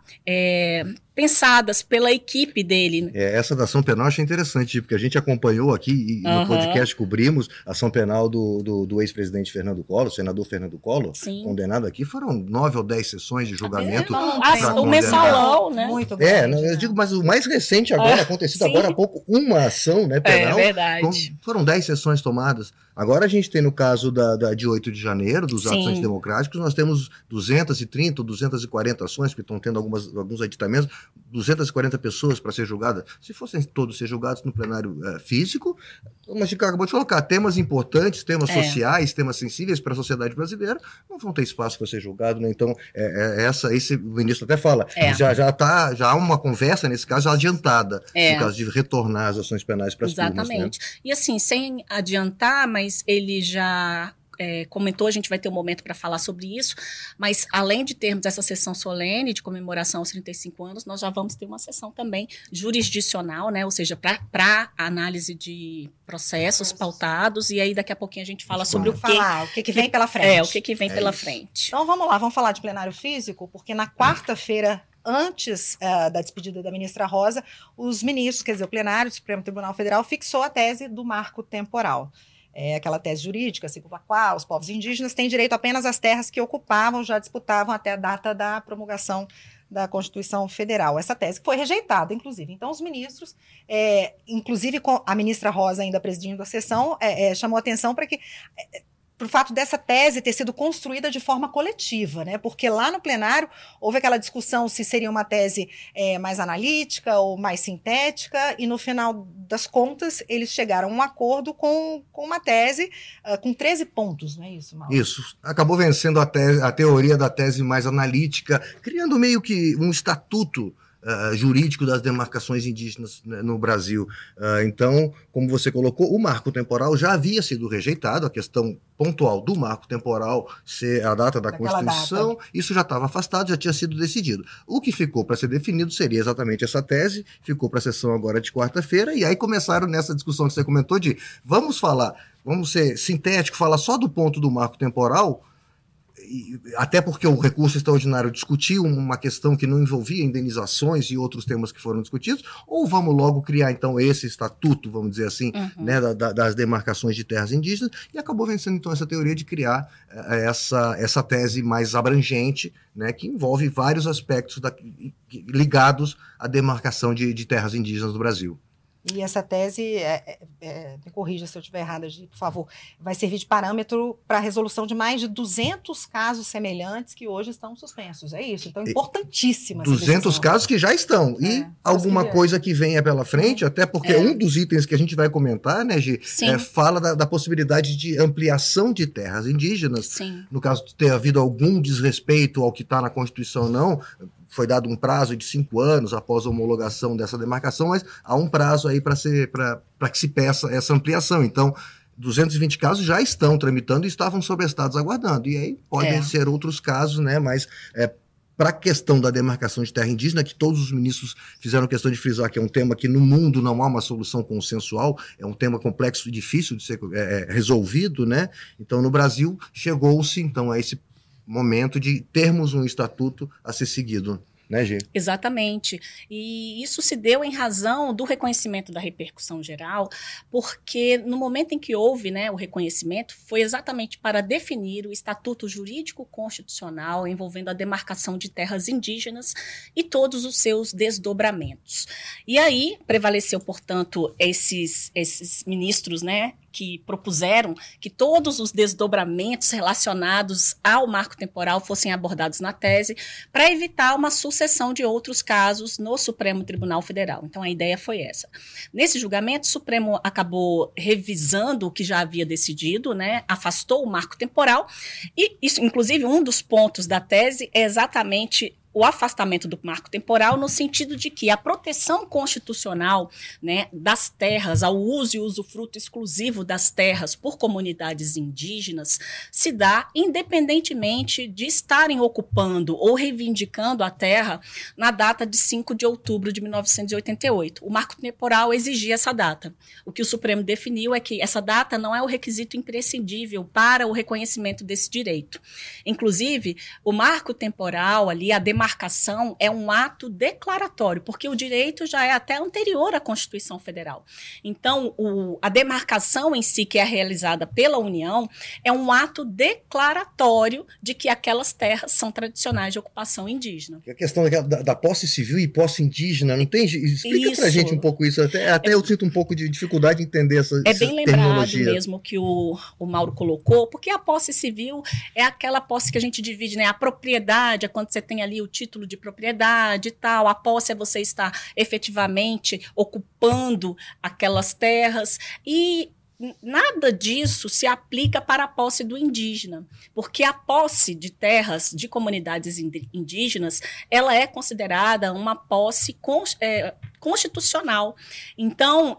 pensadas pela equipe dele. Essa da ação penal eu achei interessante, porque a gente acompanhou aqui e no podcast cobrimos a ação penal do ex-presidente Fernando Collor, senador Fernando Collor, sim, condenado aqui. Foram 9 ou 10 sessões de julgamento. O mensalão, né? Muito grande, eu digo, mas o mais recente agora, acontecido agora há pouco, uma ação, né, penal. É verdade. Foram 10 sessões tomadas. Agora a gente tem, no caso de 8 de janeiro, dos atos antidemocráticos, nós temos 230, 240 ações, que estão tendo alguns aditamentos, 240 pessoas para ser julgadas. Se fossem todos ser julgados no plenário físico, como a gente acabou de colocar, temas importantes, temas sociais, temas sensíveis para a sociedade brasileira, não vão ter espaço para ser julgado, né? Então, esse ministro até fala, já há uma conversa, nesse caso, adiantada, no caso de retornar as ações penais para as turmas. Exatamente. Né? E assim, sem adiantar, mas ele já comentou, a gente vai ter um momento para falar sobre isso, mas além de termos essa sessão solene de comemoração aos 35 anos, nós já vamos ter uma sessão também jurisdicional, né? Ou seja, para análise de processos pautados, e aí daqui a pouquinho a gente fala sobre o que vem pela frente. O que vem pela frente. Então vamos lá, vamos falar de plenário físico, porque na quarta-feira, antes da despedida da ministra Rosa, os ministros, quer dizer, o plenário do Supremo Tribunal Federal fixou a tese do marco temporal. É aquela tese jurídica, segundo a qual os povos indígenas têm direito apenas às terras que ocupavam, já disputavam até a data da promulgação da Constituição Federal. Essa tese foi rejeitada, inclusive. Então, os ministros, inclusive com a ministra Rosa ainda presidindo a sessão, chamou atenção para que... Por fato dessa tese ter sido construída de forma coletiva, né? Porque lá no plenário houve aquela discussão se seria uma tese mais analítica ou mais sintética, e no final das contas eles chegaram a um acordo com uma tese com 13 pontos, não é isso, Mauro? Isso. Acabou vencendo a teoria da tese mais analítica, criando meio que um estatuto jurídico das demarcações indígenas, né, no Brasil. Então, como você colocou, o marco temporal já havia sido rejeitado, a questão pontual do marco temporal ser a data da Constituição, isso já estava afastado, já tinha sido decidido. O que ficou para ser definido seria exatamente essa tese, ficou para a sessão agora de quarta-feira, e aí começaram nessa discussão que você comentou de vamos ser sintético, falar só do ponto do marco temporal, até porque o recurso extraordinário discutiu uma questão que não envolvia indenizações e outros temas que foram discutidos, ou vamos logo criar, então, esse estatuto, vamos dizer assim, né, das demarcações de terras indígenas, e acabou vencendo, então, essa teoria de criar essa tese mais abrangente, né, que envolve vários aspectos ligados à demarcação de terras indígenas do Brasil. E essa tese, me corrija se eu estiver errada, por favor, vai servir de parâmetro para a resolução de mais de 200 casos semelhantes que hoje estão suspensos, é isso? Então, importantíssima essa 200 casos que já estão, e alguma coisa que venha pela frente, até porque um dos itens que a gente vai comentar, né, Gi, fala da possibilidade de ampliação de terras indígenas, no caso de ter havido algum desrespeito ao que está na Constituição ou não. Foi dado um prazo de 5 anos após a homologação dessa demarcação, mas há um prazo aí para que se peça essa ampliação. Então, 220 casos já estão tramitando e estavam sobrestados aguardando. E aí podem ser outros casos, né? Mas para a questão da demarcação de terra indígena, que todos os ministros fizeram questão de frisar que é um tema que no mundo não há uma solução consensual, é um tema complexo e difícil de ser resolvido, né? Então, no Brasil, chegou-se então a esse momento de termos um estatuto a ser seguido. né, Gê? Exatamente. E isso se deu em razão do reconhecimento da repercussão geral, porque no momento em que houve, né, o reconhecimento, foi exatamente para definir o estatuto jurídico constitucional envolvendo a demarcação de terras indígenas e todos os seus desdobramentos. E aí prevaleceu, portanto, esses ministros, né, que propuseram que todos os desdobramentos relacionados ao marco temporal fossem abordados na tese para evitar uma sucessão de outros casos no Supremo Tribunal Federal. Então, a ideia foi essa. Nesse julgamento, o Supremo acabou revisando o que já havia decidido, né? Afastou o marco temporal e isso, inclusive, um dos pontos da tese é exatamente o afastamento do marco temporal no sentido de que a proteção constitucional, né, das terras, ao uso e usufruto exclusivo das terras por comunidades indígenas, se dá independentemente de estarem ocupando ou reivindicando a terra na data de 5 de outubro de 1988. O marco temporal exigia essa data. O que o Supremo definiu é que essa data não é o requisito imprescindível para o reconhecimento desse direito. Inclusive, o marco temporal ali, a demarcação é um ato declaratório, porque o direito já é até anterior à Constituição Federal. Então, a demarcação em si, que é realizada pela União, é um ato declaratório de que aquelas terras são tradicionais de ocupação indígena. A questão da posse civil e posse indígena, não tem? Explica para a gente um pouco isso. Até eu sinto um pouco de dificuldade de entender essa terminologia. É bem lembrado mesmo que o Mauro colocou, porque a posse civil é aquela posse que a gente divide, né? A propriedade é quando você tem ali o título de propriedade e tal, a posse é você estar efetivamente ocupando aquelas terras e nada disso se aplica para a posse do indígena, porque a posse de terras de comunidades indígenas, ela é considerada uma posse constitucional. Então,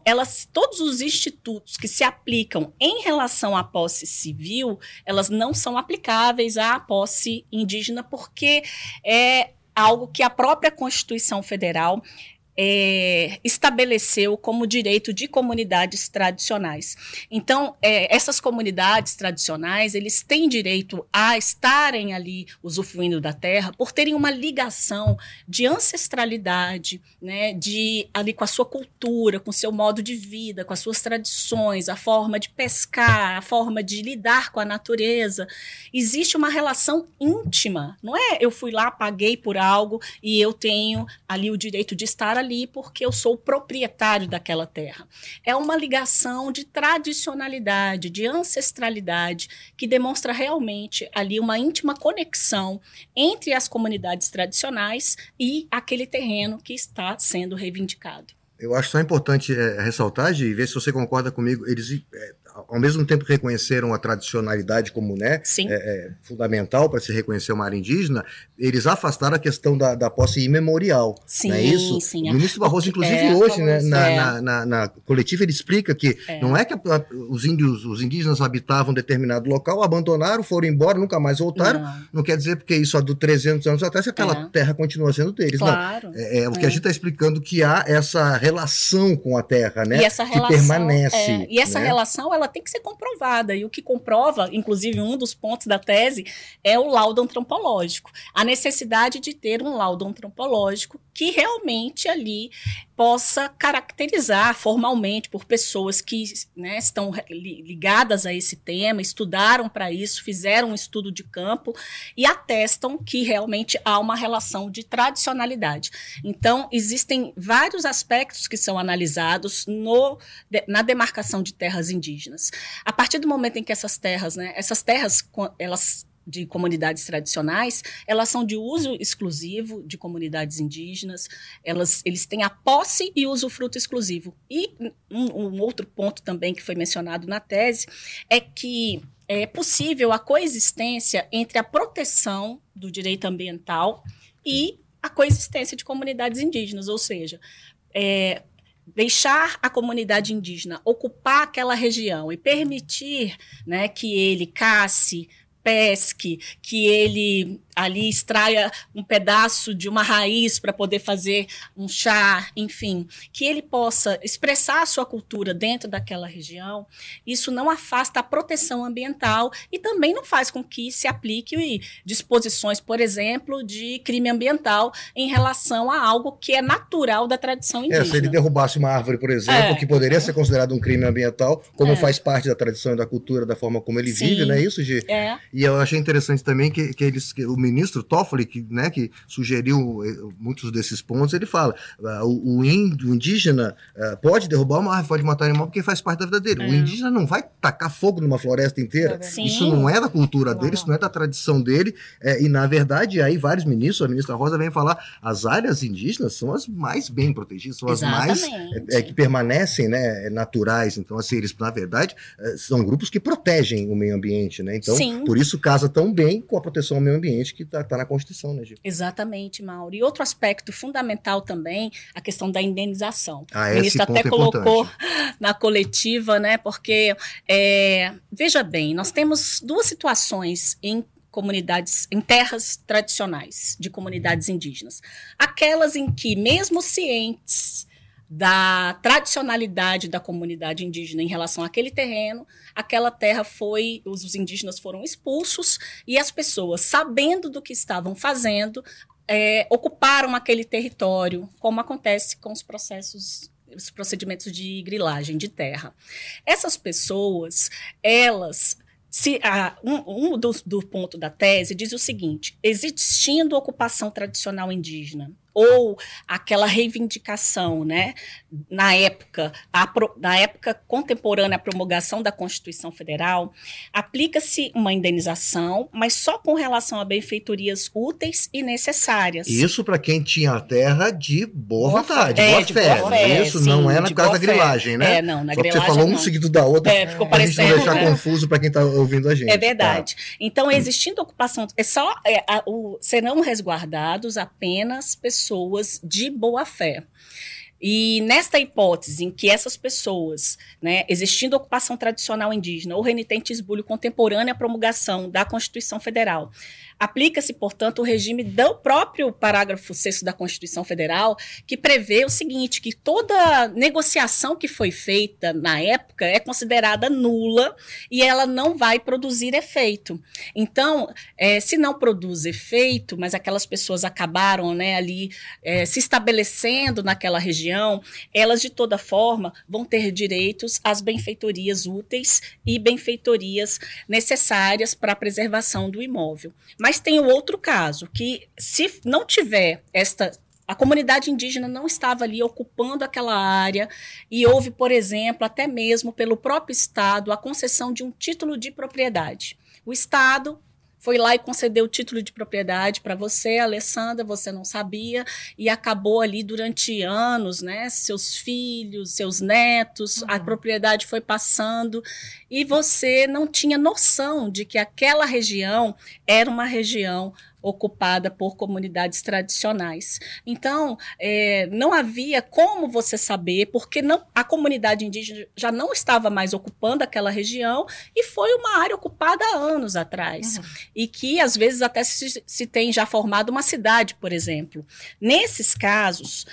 todos os institutos que se aplicam em relação à posse civil, elas não são aplicáveis à posse indígena, porque é algo que a própria Constituição Federal estabeleceu como direito de comunidades tradicionais. Então, essas comunidades tradicionais, eles têm direito a estarem ali usufruindo da terra por terem uma ligação de ancestralidade, né, ali com a sua cultura, com o seu modo de vida, com as suas tradições, a forma de pescar, a forma de lidar com a natureza. Existe uma relação íntima, não é eu fui lá, paguei por algo e eu tenho ali o direito de estar ali porque eu sou o proprietário daquela terra. É uma ligação de tradicionalidade, de ancestralidade, que demonstra realmente ali uma íntima conexão entre as comunidades tradicionais e aquele terreno que está sendo reivindicado. Eu acho só importante ressaltar, Gi, e ver se você concorda comigo, eles ao mesmo tempo que reconheceram a tradicionalidade como, né, fundamental para se reconhecer uma área indígena, eles afastaram a questão da posse imemorial. Sim, não é isso? Sim. O ministro Barroso, inclusive, hoje, né, na coletiva, ele explica que não é que os indígenas habitavam determinado local, abandonaram, foram embora, nunca mais voltaram. Não quer dizer porque isso há 300 anos atrás, aquela terra continua sendo deles. Claro. Não. O que a gente está explicando que há essa relação com a terra, né, e essa relação, que permanece. E essa, né, relação, ela tem que ser comprovada, e o que comprova, inclusive um dos pontos da tese, é o laudo antropológico. A necessidade de ter um laudo antropológico que realmente ali possa caracterizar formalmente por pessoas que, né, estão ligadas a esse tema, estudaram para isso, fizeram um estudo de campo e atestam que realmente há uma relação de tradicionalidade. Então, existem vários aspectos que são analisados na demarcação de terras indígenas. A partir do momento em que essas terras, elas de comunidades tradicionais, elas são de uso exclusivo de comunidades indígenas, eles têm a posse e usufruto exclusivo. E um outro ponto também que foi mencionado na tese é que é possível a coexistência entre a proteção do direito ambiental e a coexistência de comunidades indígenas, ou seja, deixar a comunidade indígena ocupar aquela região e permitir, né, que ele casse, pesque, que ele ali extraia um pedaço de uma raiz para poder fazer um chá, enfim, que ele possa expressar a sua cultura dentro daquela região, isso não afasta a proteção ambiental e também não faz com que se aplique disposições, por exemplo, de crime ambiental em relação a algo que é natural da tradição indígena. Se ele derrubasse uma árvore, por exemplo, que poderia ser considerado um crime ambiental, como faz parte da tradição e da cultura, da forma como ele vive, não é isso, Gi? É. E eu achei interessante também que o ministro Toffoli, que sugeriu muitos desses pontos, ele fala, o indígena pode derrubar uma árvore, pode matar um animal, porque faz parte da vida dele. O indígena não vai tacar fogo numa floresta inteira. Isso não é da cultura dele, isso não é da tradição dele. E, na verdade, aí vários ministros, a ministra Rosa vem falar, as áreas indígenas são as mais bem protegidas, são as mais que permanecem naturais. Então, assim, eles, na verdade, são grupos que protegem o meio ambiente. Então, por isso, casa tão bem com a proteção ao meio ambiente que está na Constituição, né, Gil? Exatamente, Mauro. E outro aspecto fundamental também, a questão da indenização. O ministro até colocou na coletiva, porque, veja bem, nós temos duas situações em comunidades, em terras tradicionais de comunidades indígenas. Aquelas em que, mesmo cientes da tradicionalidade da comunidade indígena em relação àquele terreno, aquela terra os indígenas foram expulsos e as pessoas, sabendo do que estavam fazendo, ocuparam aquele território, como acontece com os procedimentos de grilagem de terra. Essas pessoas, elas... Um do ponto da tese diz o seguinte: existindo ocupação tradicional indígena ou aquela reivindicação, na época contemporânea à promulgação da Constituição Federal, aplica-se uma indenização, mas só com relação a benfeitorias úteis e necessárias. Isso para quem tinha a terra de boa vontade, boa fé. Isso não é na casa da grilagem, né? Só grilagem você falou um seguido da outra, ficou parecendo, pra gente não deixar confuso para quem está ouvindo a gente. É verdade. Tá. Então, existindo ocupação, serão resguardados apenas pessoas de boa fé. E nesta hipótese em que essas pessoas, existindo ocupação tradicional indígena ou renitente esbulho contemporânea à promulgação da Constituição Federal, aplica-se, portanto, o regime do próprio parágrafo 6º da Constituição Federal, que prevê o seguinte, que toda negociação que foi feita na época é considerada nula e ela não vai produzir efeito. Então, se não produz efeito, mas aquelas pessoas acabaram se estabelecendo naquela região, elas, de toda forma, vão ter direitos às benfeitorias úteis e benfeitorias necessárias para a preservação do imóvel. Mas tem o outro caso, que se não tiver a comunidade indígena não estava ali ocupando aquela área e houve, por exemplo, até mesmo pelo próprio Estado, a concessão de um título de propriedade. O Estado foi lá e concedeu o título de propriedade para você, Alessandra, você não sabia, e acabou ali durante anos, seus filhos, seus netos, a propriedade foi passando, e você não tinha noção de que aquela região era uma região ocupada por comunidades tradicionais. Então, não havia como você saber, porque a comunidade indígena já não estava mais ocupando aquela região e foi uma área ocupada há anos atrás. E que, às vezes, até se tem já formado uma cidade, por exemplo. Nesses casos,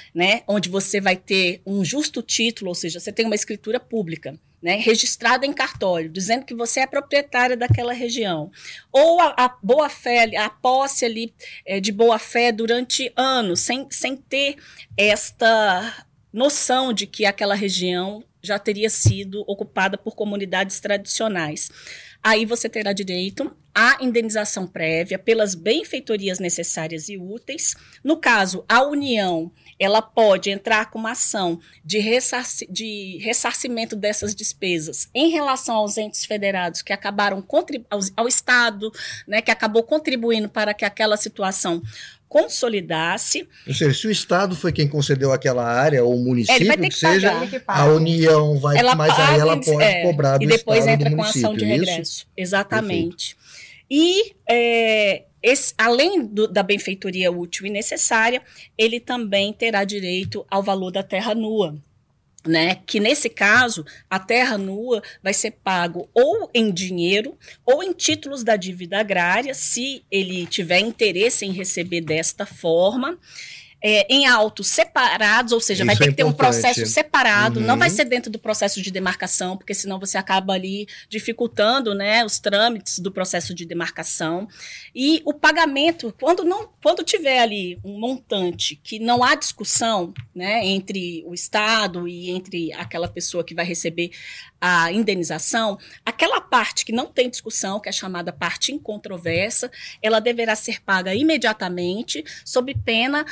onde você vai ter um justo título, ou seja, você tem uma escritura pública, registrada em cartório, dizendo que você é proprietária daquela região. Ou a boa-fé, a posse ali de boa-fé durante anos, sem ter esta noção de que aquela região já teria sido ocupada por comunidades tradicionais. Aí você terá direito à indenização prévia pelas benfeitorias necessárias e úteis. No caso, a União, ela pode entrar com uma ação de ressarcimento dessas despesas em relação aos entes federados que acabaram ao Estado, que acabou contribuindo para que aquela situação consolidasse. Ou seja, se o Estado foi quem concedeu aquela área, ou o município, a União vai, aí ela pode cobrar do Estado. E depois entra com a ação de regresso. Exatamente. Perfeito. E além da benfeitoria útil e necessária, ele também terá direito ao valor da terra nua. né, que nesse caso a terra nua vai ser pago ou em dinheiro ou em títulos da dívida agrária, se ele tiver interesse em receber desta forma, em autos separados, ou seja, isso vai ter que ter um processo separado, não vai ser dentro do processo de demarcação, porque senão você acaba ali dificultando, né, os trâmites do processo de demarcação. E o pagamento, quando tiver ali um montante que não há discussão, né, entre o Estado e entre aquela pessoa que vai receber a indenização, aquela parte que não tem discussão, que é chamada parte incontroversa, ela deverá ser paga imediatamente, sob pena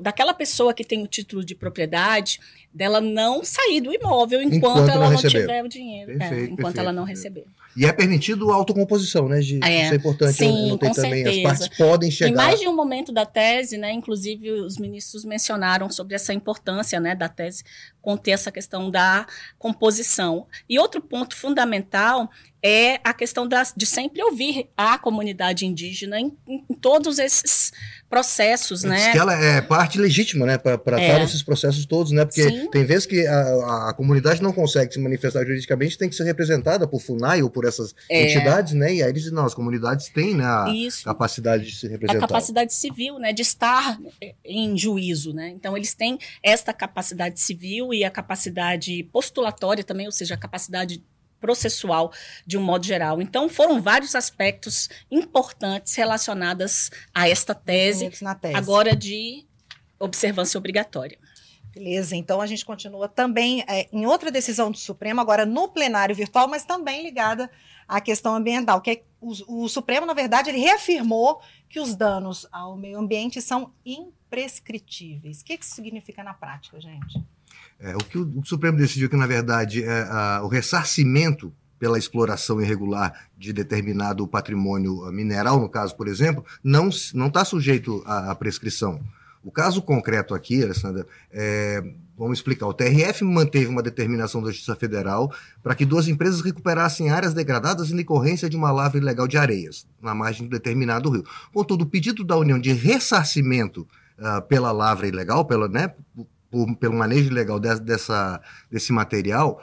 daquela pessoa que tem o título de propriedade, dela não sair do imóvel enquanto ela não tiver o dinheiro. Enquanto ela não receber. E é permitido autocomposição, né, Gi? Isso é importante. Sim, eu com também. Certeza. As partes podem chegar... Em mais de um momento da tese, né, inclusive os ministros mencionaram sobre essa importância, né, da tese conter essa questão da composição. E outro ponto fundamental é a questão de sempre ouvir a comunidade indígena em todos esses processos, né? Que ela é parte legítima, né, para estar nesses processos todos, né? Porque sim, tem vezes que a comunidade não consegue se manifestar juridicamente, tem que ser representada por FUNAI ou por essas entidades, né? E aí eles dizem, não, as comunidades têm, né, capacidade de se representar. A capacidade civil, né, de estar em juízo, né? Então eles têm esta capacidade civil e a capacidade postulatória também, ou seja, a capacidade processual de um modo geral. Então, foram vários aspectos importantes relacionados a esta tese, agora de observância obrigatória. Beleza, então a gente continua também em outra decisão do Supremo, agora no plenário virtual, mas também ligada à questão ambiental, que o Supremo, na verdade, ele reafirmou que os danos ao meio ambiente são imprescritíveis. O que isso significa na prática, gente? O que o Supremo decidiu que, na verdade, o ressarcimento pela exploração irregular de determinado patrimônio mineral, no caso, por exemplo, não está sujeito à prescrição. O caso concreto aqui, Alessandra, vamos explicar. O TRF manteve uma determinação da Justiça Federal para que duas empresas recuperassem áreas degradadas em decorrência de uma lavra ilegal de areias na margem de um determinado rio. Contudo, o pedido da União de ressarcimento pela lavra ilegal, pelo manejo ilegal desse material,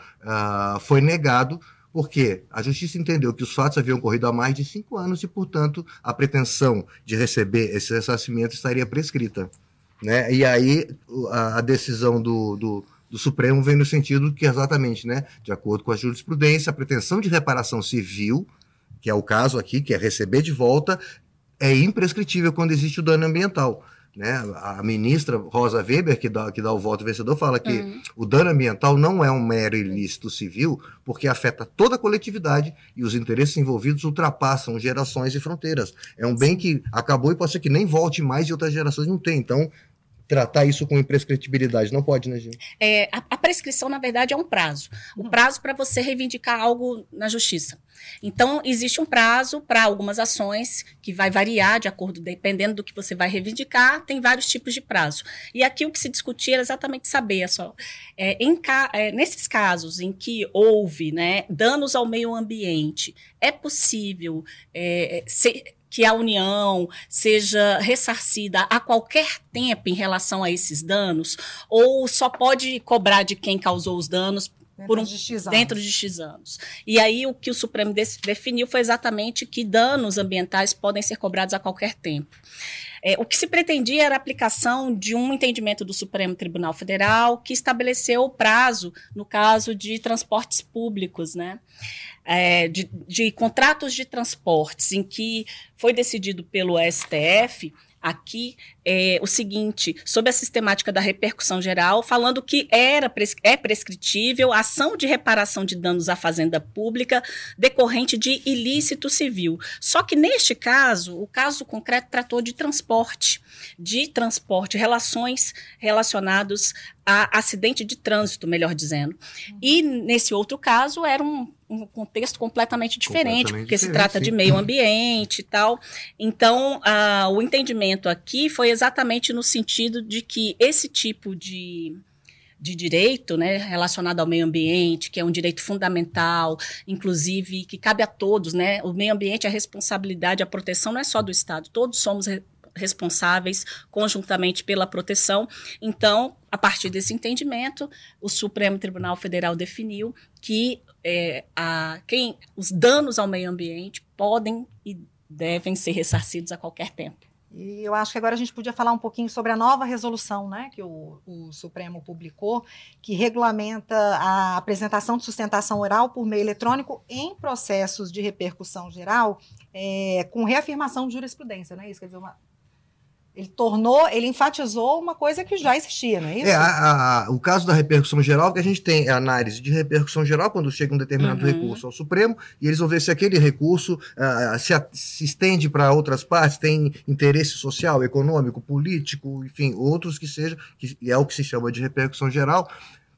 foi negado porque a Justiça entendeu que os fatos haviam ocorrido há mais de 5 anos e, portanto, a pretensão de receber esse ressarcimento estaria prescrita, né? E aí a decisão do Supremo vem no sentido que, exatamente, né, de acordo com a jurisprudência, a pretensão de reparação civil, que é o caso aqui, que é receber de volta, é imprescritível quando existe o dano ambiental. Né? A ministra Rosa Weber, que dá o voto vencedor, fala que o dano ambiental não é um mero ilícito civil, porque afeta toda a coletividade e os interesses envolvidos ultrapassam gerações e fronteiras. É um bem que acabou e pode ser que nem volte mais e outras gerações não tem. Então, tratar isso com imprescritibilidade não pode, né, gente? A prescrição, na verdade, é um prazo. O prazo para você reivindicar algo na justiça. Então, existe um prazo para algumas ações que vai variar de acordo, dependendo do que você vai reivindicar, tem vários tipos de prazo. E aqui o que se discutia era exatamente saber, nesses casos em que houve, né, danos ao meio ambiente, é possível que a União seja ressarcida a qualquer tempo em relação a esses danos, ou só pode cobrar de quem causou os danos dentro de X anos. E aí o que o Supremo definiu foi exatamente que danos ambientais podem ser cobrados a qualquer tempo. O que se pretendia era a aplicação de um entendimento do Supremo Tribunal Federal que estabeleceu o prazo no caso de transportes públicos, né? De contratos de transportes, em que foi decidido pelo STF aqui o seguinte, sobre a sistemática da repercussão geral, falando que é prescritível a ação de reparação de danos à fazenda pública decorrente de ilícito civil. Só que neste caso, o caso concreto tratou de transporte, relações relacionadas a acidente de trânsito, melhor dizendo. E nesse outro caso era um contexto completamente diferente, porque se trata de meio ambiente e tal. Então, o entendimento aqui foi exatamente no sentido de que esse tipo de direito, né, relacionado ao meio ambiente, que é um direito fundamental, inclusive, que cabe a todos, né? O meio ambiente, a responsabilidade, a proteção não é só do Estado, todos somos responsáveis conjuntamente pela proteção. Então, a partir desse entendimento, o Supremo Tribunal Federal definiu que os danos ao meio ambiente podem e devem ser ressarcidos a qualquer tempo. E eu acho que agora a gente podia falar um pouquinho sobre a nova resolução, né, que o Supremo publicou, que regulamenta a apresentação de sustentação oral por meio eletrônico em processos de repercussão geral, com reafirmação de jurisprudência, não é isso? Quer dizer, ele enfatizou uma coisa que já existia, não é isso? O caso da repercussão geral, que a gente tem a análise de repercussão geral quando chega um determinado recurso ao Supremo, e eles vão ver se aquele recurso se estende para outras partes, tem interesse social, econômico, político, enfim, outros que sejam, que é o que se chama de repercussão geral.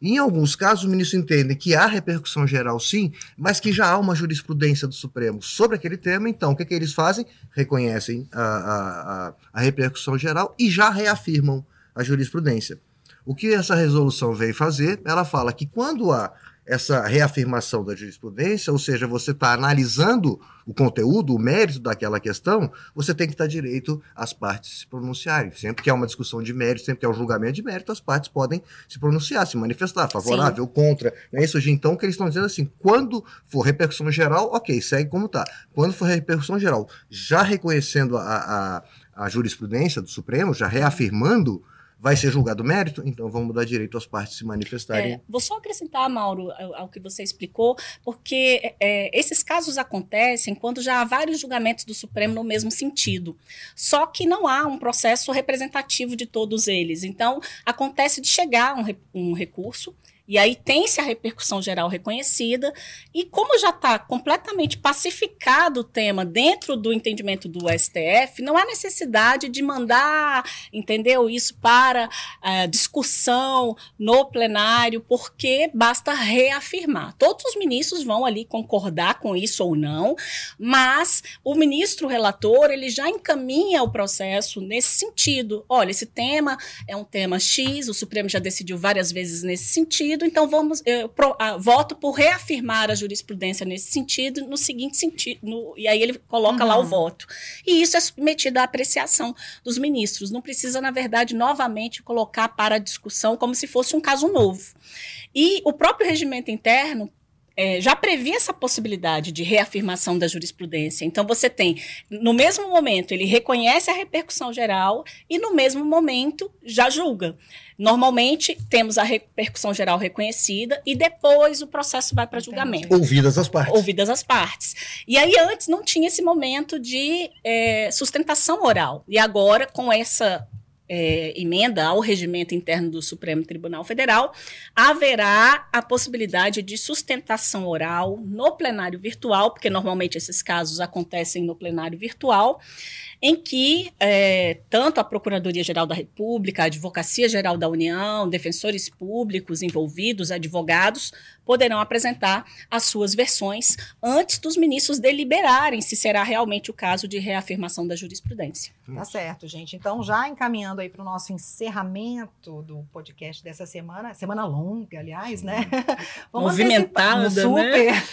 Em alguns casos, o ministro entende que há repercussão geral, sim, mas que já há uma jurisprudência do Supremo sobre aquele tema. Então, o que eles fazem? Reconhecem a repercussão geral e já reafirmam a jurisprudência. O que essa resolução veio fazer? Ela fala que quando há essa reafirmação da jurisprudência, ou seja, você está analisando o conteúdo, o mérito daquela questão, você tem que dar direito às partes se pronunciarem. Sempre que há uma discussão de mérito, sempre que há um julgamento de mérito, as partes podem se pronunciar, se manifestar, favorável, contra. É isso hoje, então, que eles estão dizendo assim, quando for repercussão geral, ok, segue como está. Quando for repercussão geral, já reconhecendo a jurisprudência do Supremo, já reafirmando, vai ser julgado o mérito, então vamos dar direito às partes se manifestarem. Vou só acrescentar, Mauro, ao que você explicou, porque esses casos acontecem quando já há vários julgamentos do Supremo no mesmo sentido, só que não há um processo representativo de todos eles. Então, acontece de chegar um recurso, e aí tem-se a repercussão geral reconhecida, e como já está completamente pacificado o tema dentro do entendimento do STF, não há necessidade de mandar, entendeu, isso para discussão no plenário, porque basta reafirmar. Todos os ministros vão ali concordar com isso ou não, mas o ministro relator, ele já encaminha o processo nesse sentido. Olha, esse tema é um tema X, o Supremo já decidiu várias vezes nesse sentido, então voto por reafirmar a jurisprudência nesse sentido, no seguinte sentido, e aí ele coloca lá o voto. E isso é submetido à apreciação dos ministros. Não precisa, na verdade, novamente colocar para discussão como se fosse um caso novo. E o próprio regimento interno já previa essa possibilidade de reafirmação da jurisprudência. Então, você tem, no mesmo momento, ele reconhece a repercussão geral e, no mesmo momento, já julga. Normalmente, temos a repercussão geral reconhecida e depois o processo vai para julgamento. Ouvidas as partes. Ouvidas as partes. E aí, antes, não tinha esse momento de sustentação oral. E agora, com essa emenda ao regimento interno do Supremo Tribunal Federal, haverá a possibilidade de sustentação oral no plenário virtual, porque normalmente esses casos acontecem no plenário virtual, em que tanto a Procuradoria-Geral da República, a Advocacia-Geral da União, defensores públicos envolvidos, advogados, poderão apresentar as suas versões antes dos ministros deliberarem se será realmente o caso de reafirmação da jurisprudência. Tá certo, gente. Então, já encaminhando aí para o nosso encerramento do podcast dessa semana, semana longa, aliás, né? Vamos movimentada, super, né?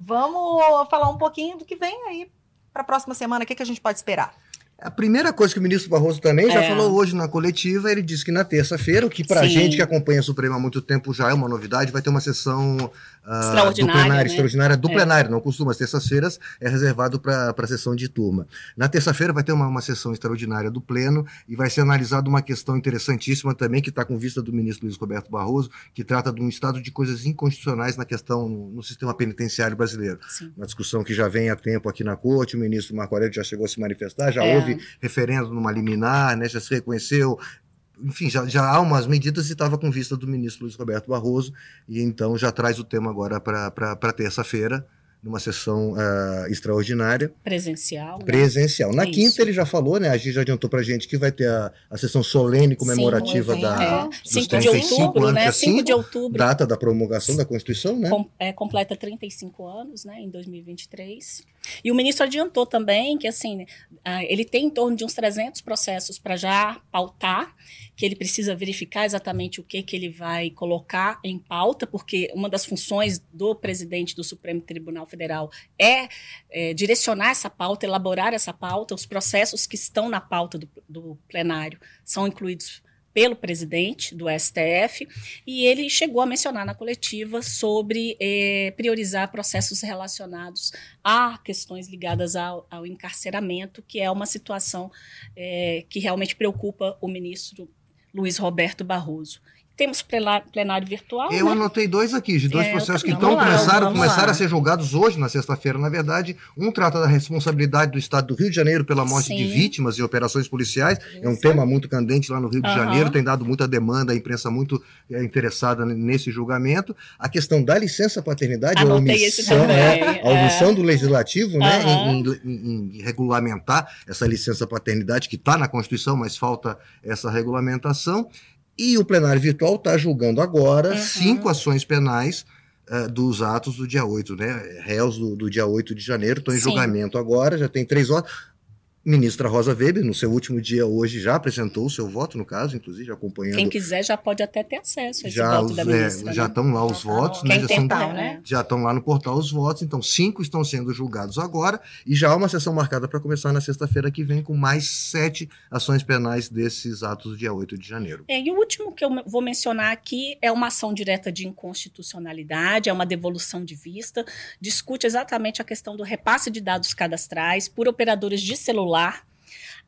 Vamos falar um pouquinho do que vem aí para a próxima semana, o que a gente pode esperar? A primeira coisa que o ministro Barroso também já falou hoje na coletiva, ele disse que na terça-feira, o que para a gente que acompanha o Supremo há muito tempo já é uma novidade, vai ter uma sessão extraordinária do plenário, não costuma, as terças-feiras é reservado para a sessão de turma. Na terça-feira vai ter uma sessão extraordinária do Pleno e vai ser analisada uma questão interessantíssima também, que está com vista do ministro Luís Roberto Barroso, que trata de um estado de coisas inconstitucionais na questão no sistema penitenciário brasileiro. Sim. Uma discussão que já vem há tempo aqui na Corte, o ministro Marco Aurélio já chegou a se manifestar, já houve referendo numa liminar, né, já se reconheceu, enfim, já há umas medidas e estava com vista do ministro Luís Roberto Barroso, e então já traz o tema agora para terça-feira, numa sessão extraordinária. Presencial. Na quinta ele já falou, né? A gente já adiantou pra gente que vai ter a sessão solene comemorativa dos 35 anos, né? 5 de outubro. Data da promulgação da Constituição, né? Completa 35 anos, né? Em 2023. E o ministro adiantou também que, assim, ele tem em torno de uns 300 processos para já pautar, que ele precisa verificar exatamente o que ele vai colocar em pauta, porque uma das funções do presidente do Supremo Tribunal Federal é direcionar essa pauta, elaborar essa pauta. Os processos que estão na pauta do plenário são incluídos pelo presidente do STF, e ele chegou a mencionar na coletiva sobre priorizar processos relacionados a questões ligadas ao encarceramento, que é uma situação que realmente preocupa o ministro Luís Roberto Barroso. Temos plenário virtual. Eu anotei dois aqui, de dois processos que começaram a ser julgados hoje, na sexta-feira, na verdade. Um trata da responsabilidade do Estado do Rio de Janeiro pela morte de vítimas em operações policiais. Isso. É um tema muito candente lá no Rio de Janeiro, tem dado muita demanda, a imprensa muito interessada nesse julgamento. A questão da licença paternidade, a omissão do legislativo em regulamentar essa licença paternidade, que está na Constituição, mas falta essa regulamentação. E o plenário virtual está julgando agora 5 ações penais dos atos do dia 8, né? Réus do dia 8 de janeiro, estão em julgamento agora, já tem 3 horas. Ministra Rosa Weber, no seu último dia hoje, já apresentou o seu voto, no caso, inclusive, acompanhando... Quem quiser já pode até ter acesso a esse voto da ministra. Já estão lá os votos, né? Já estão lá no portal os votos, então 5 estão sendo julgados agora, e já há uma sessão marcada para começar na sexta-feira que vem, com mais 7 ações penais desses atos do dia 8 de janeiro. E o último que eu vou mencionar aqui é uma ação direta de inconstitucionalidade, é uma devolução de vista, discute exatamente a questão do repasse de dados cadastrais por operadores de celular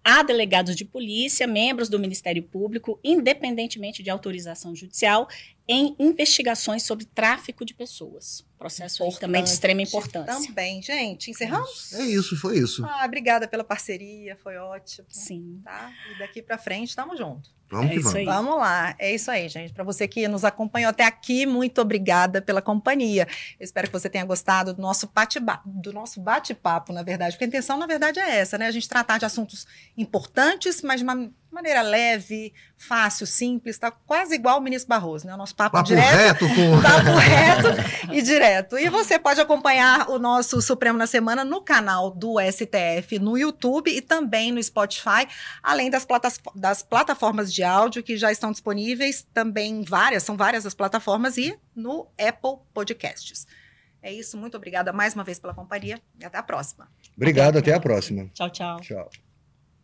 a delegados de polícia, membros do Ministério Público, independentemente de autorização judicial, em investigações sobre tráfico de pessoas. Processo aí também de extrema importância. Também, gente. Encerramos? É isso, foi isso. Obrigada pela parceria, foi ótimo. Sim. Tá? E daqui para frente, tamo junto. Vamos que vamos. Vamos lá. É isso aí, gente. Para você que nos acompanhou até aqui, muito obrigada pela companhia. Eu espero que você tenha gostado do nosso bate-papo, na verdade. Porque a intenção, na verdade, é essa, né? A gente tratar de assuntos importantes, mas de uma maneira leve, fácil, simples, tá? Quase igual o ministro Barroso, né? O nosso papo direto. Papo reto e direto. E você pode acompanhar o nosso Supremo na Semana no canal do STF, no YouTube e também no Spotify, além das plataformas de áudio que já estão disponíveis, também são várias as plataformas, e no Apple Podcasts. É isso, muito obrigada mais uma vez pela companhia e até a próxima. Obrigado, até a próxima. Tchau, tchau. Tchau.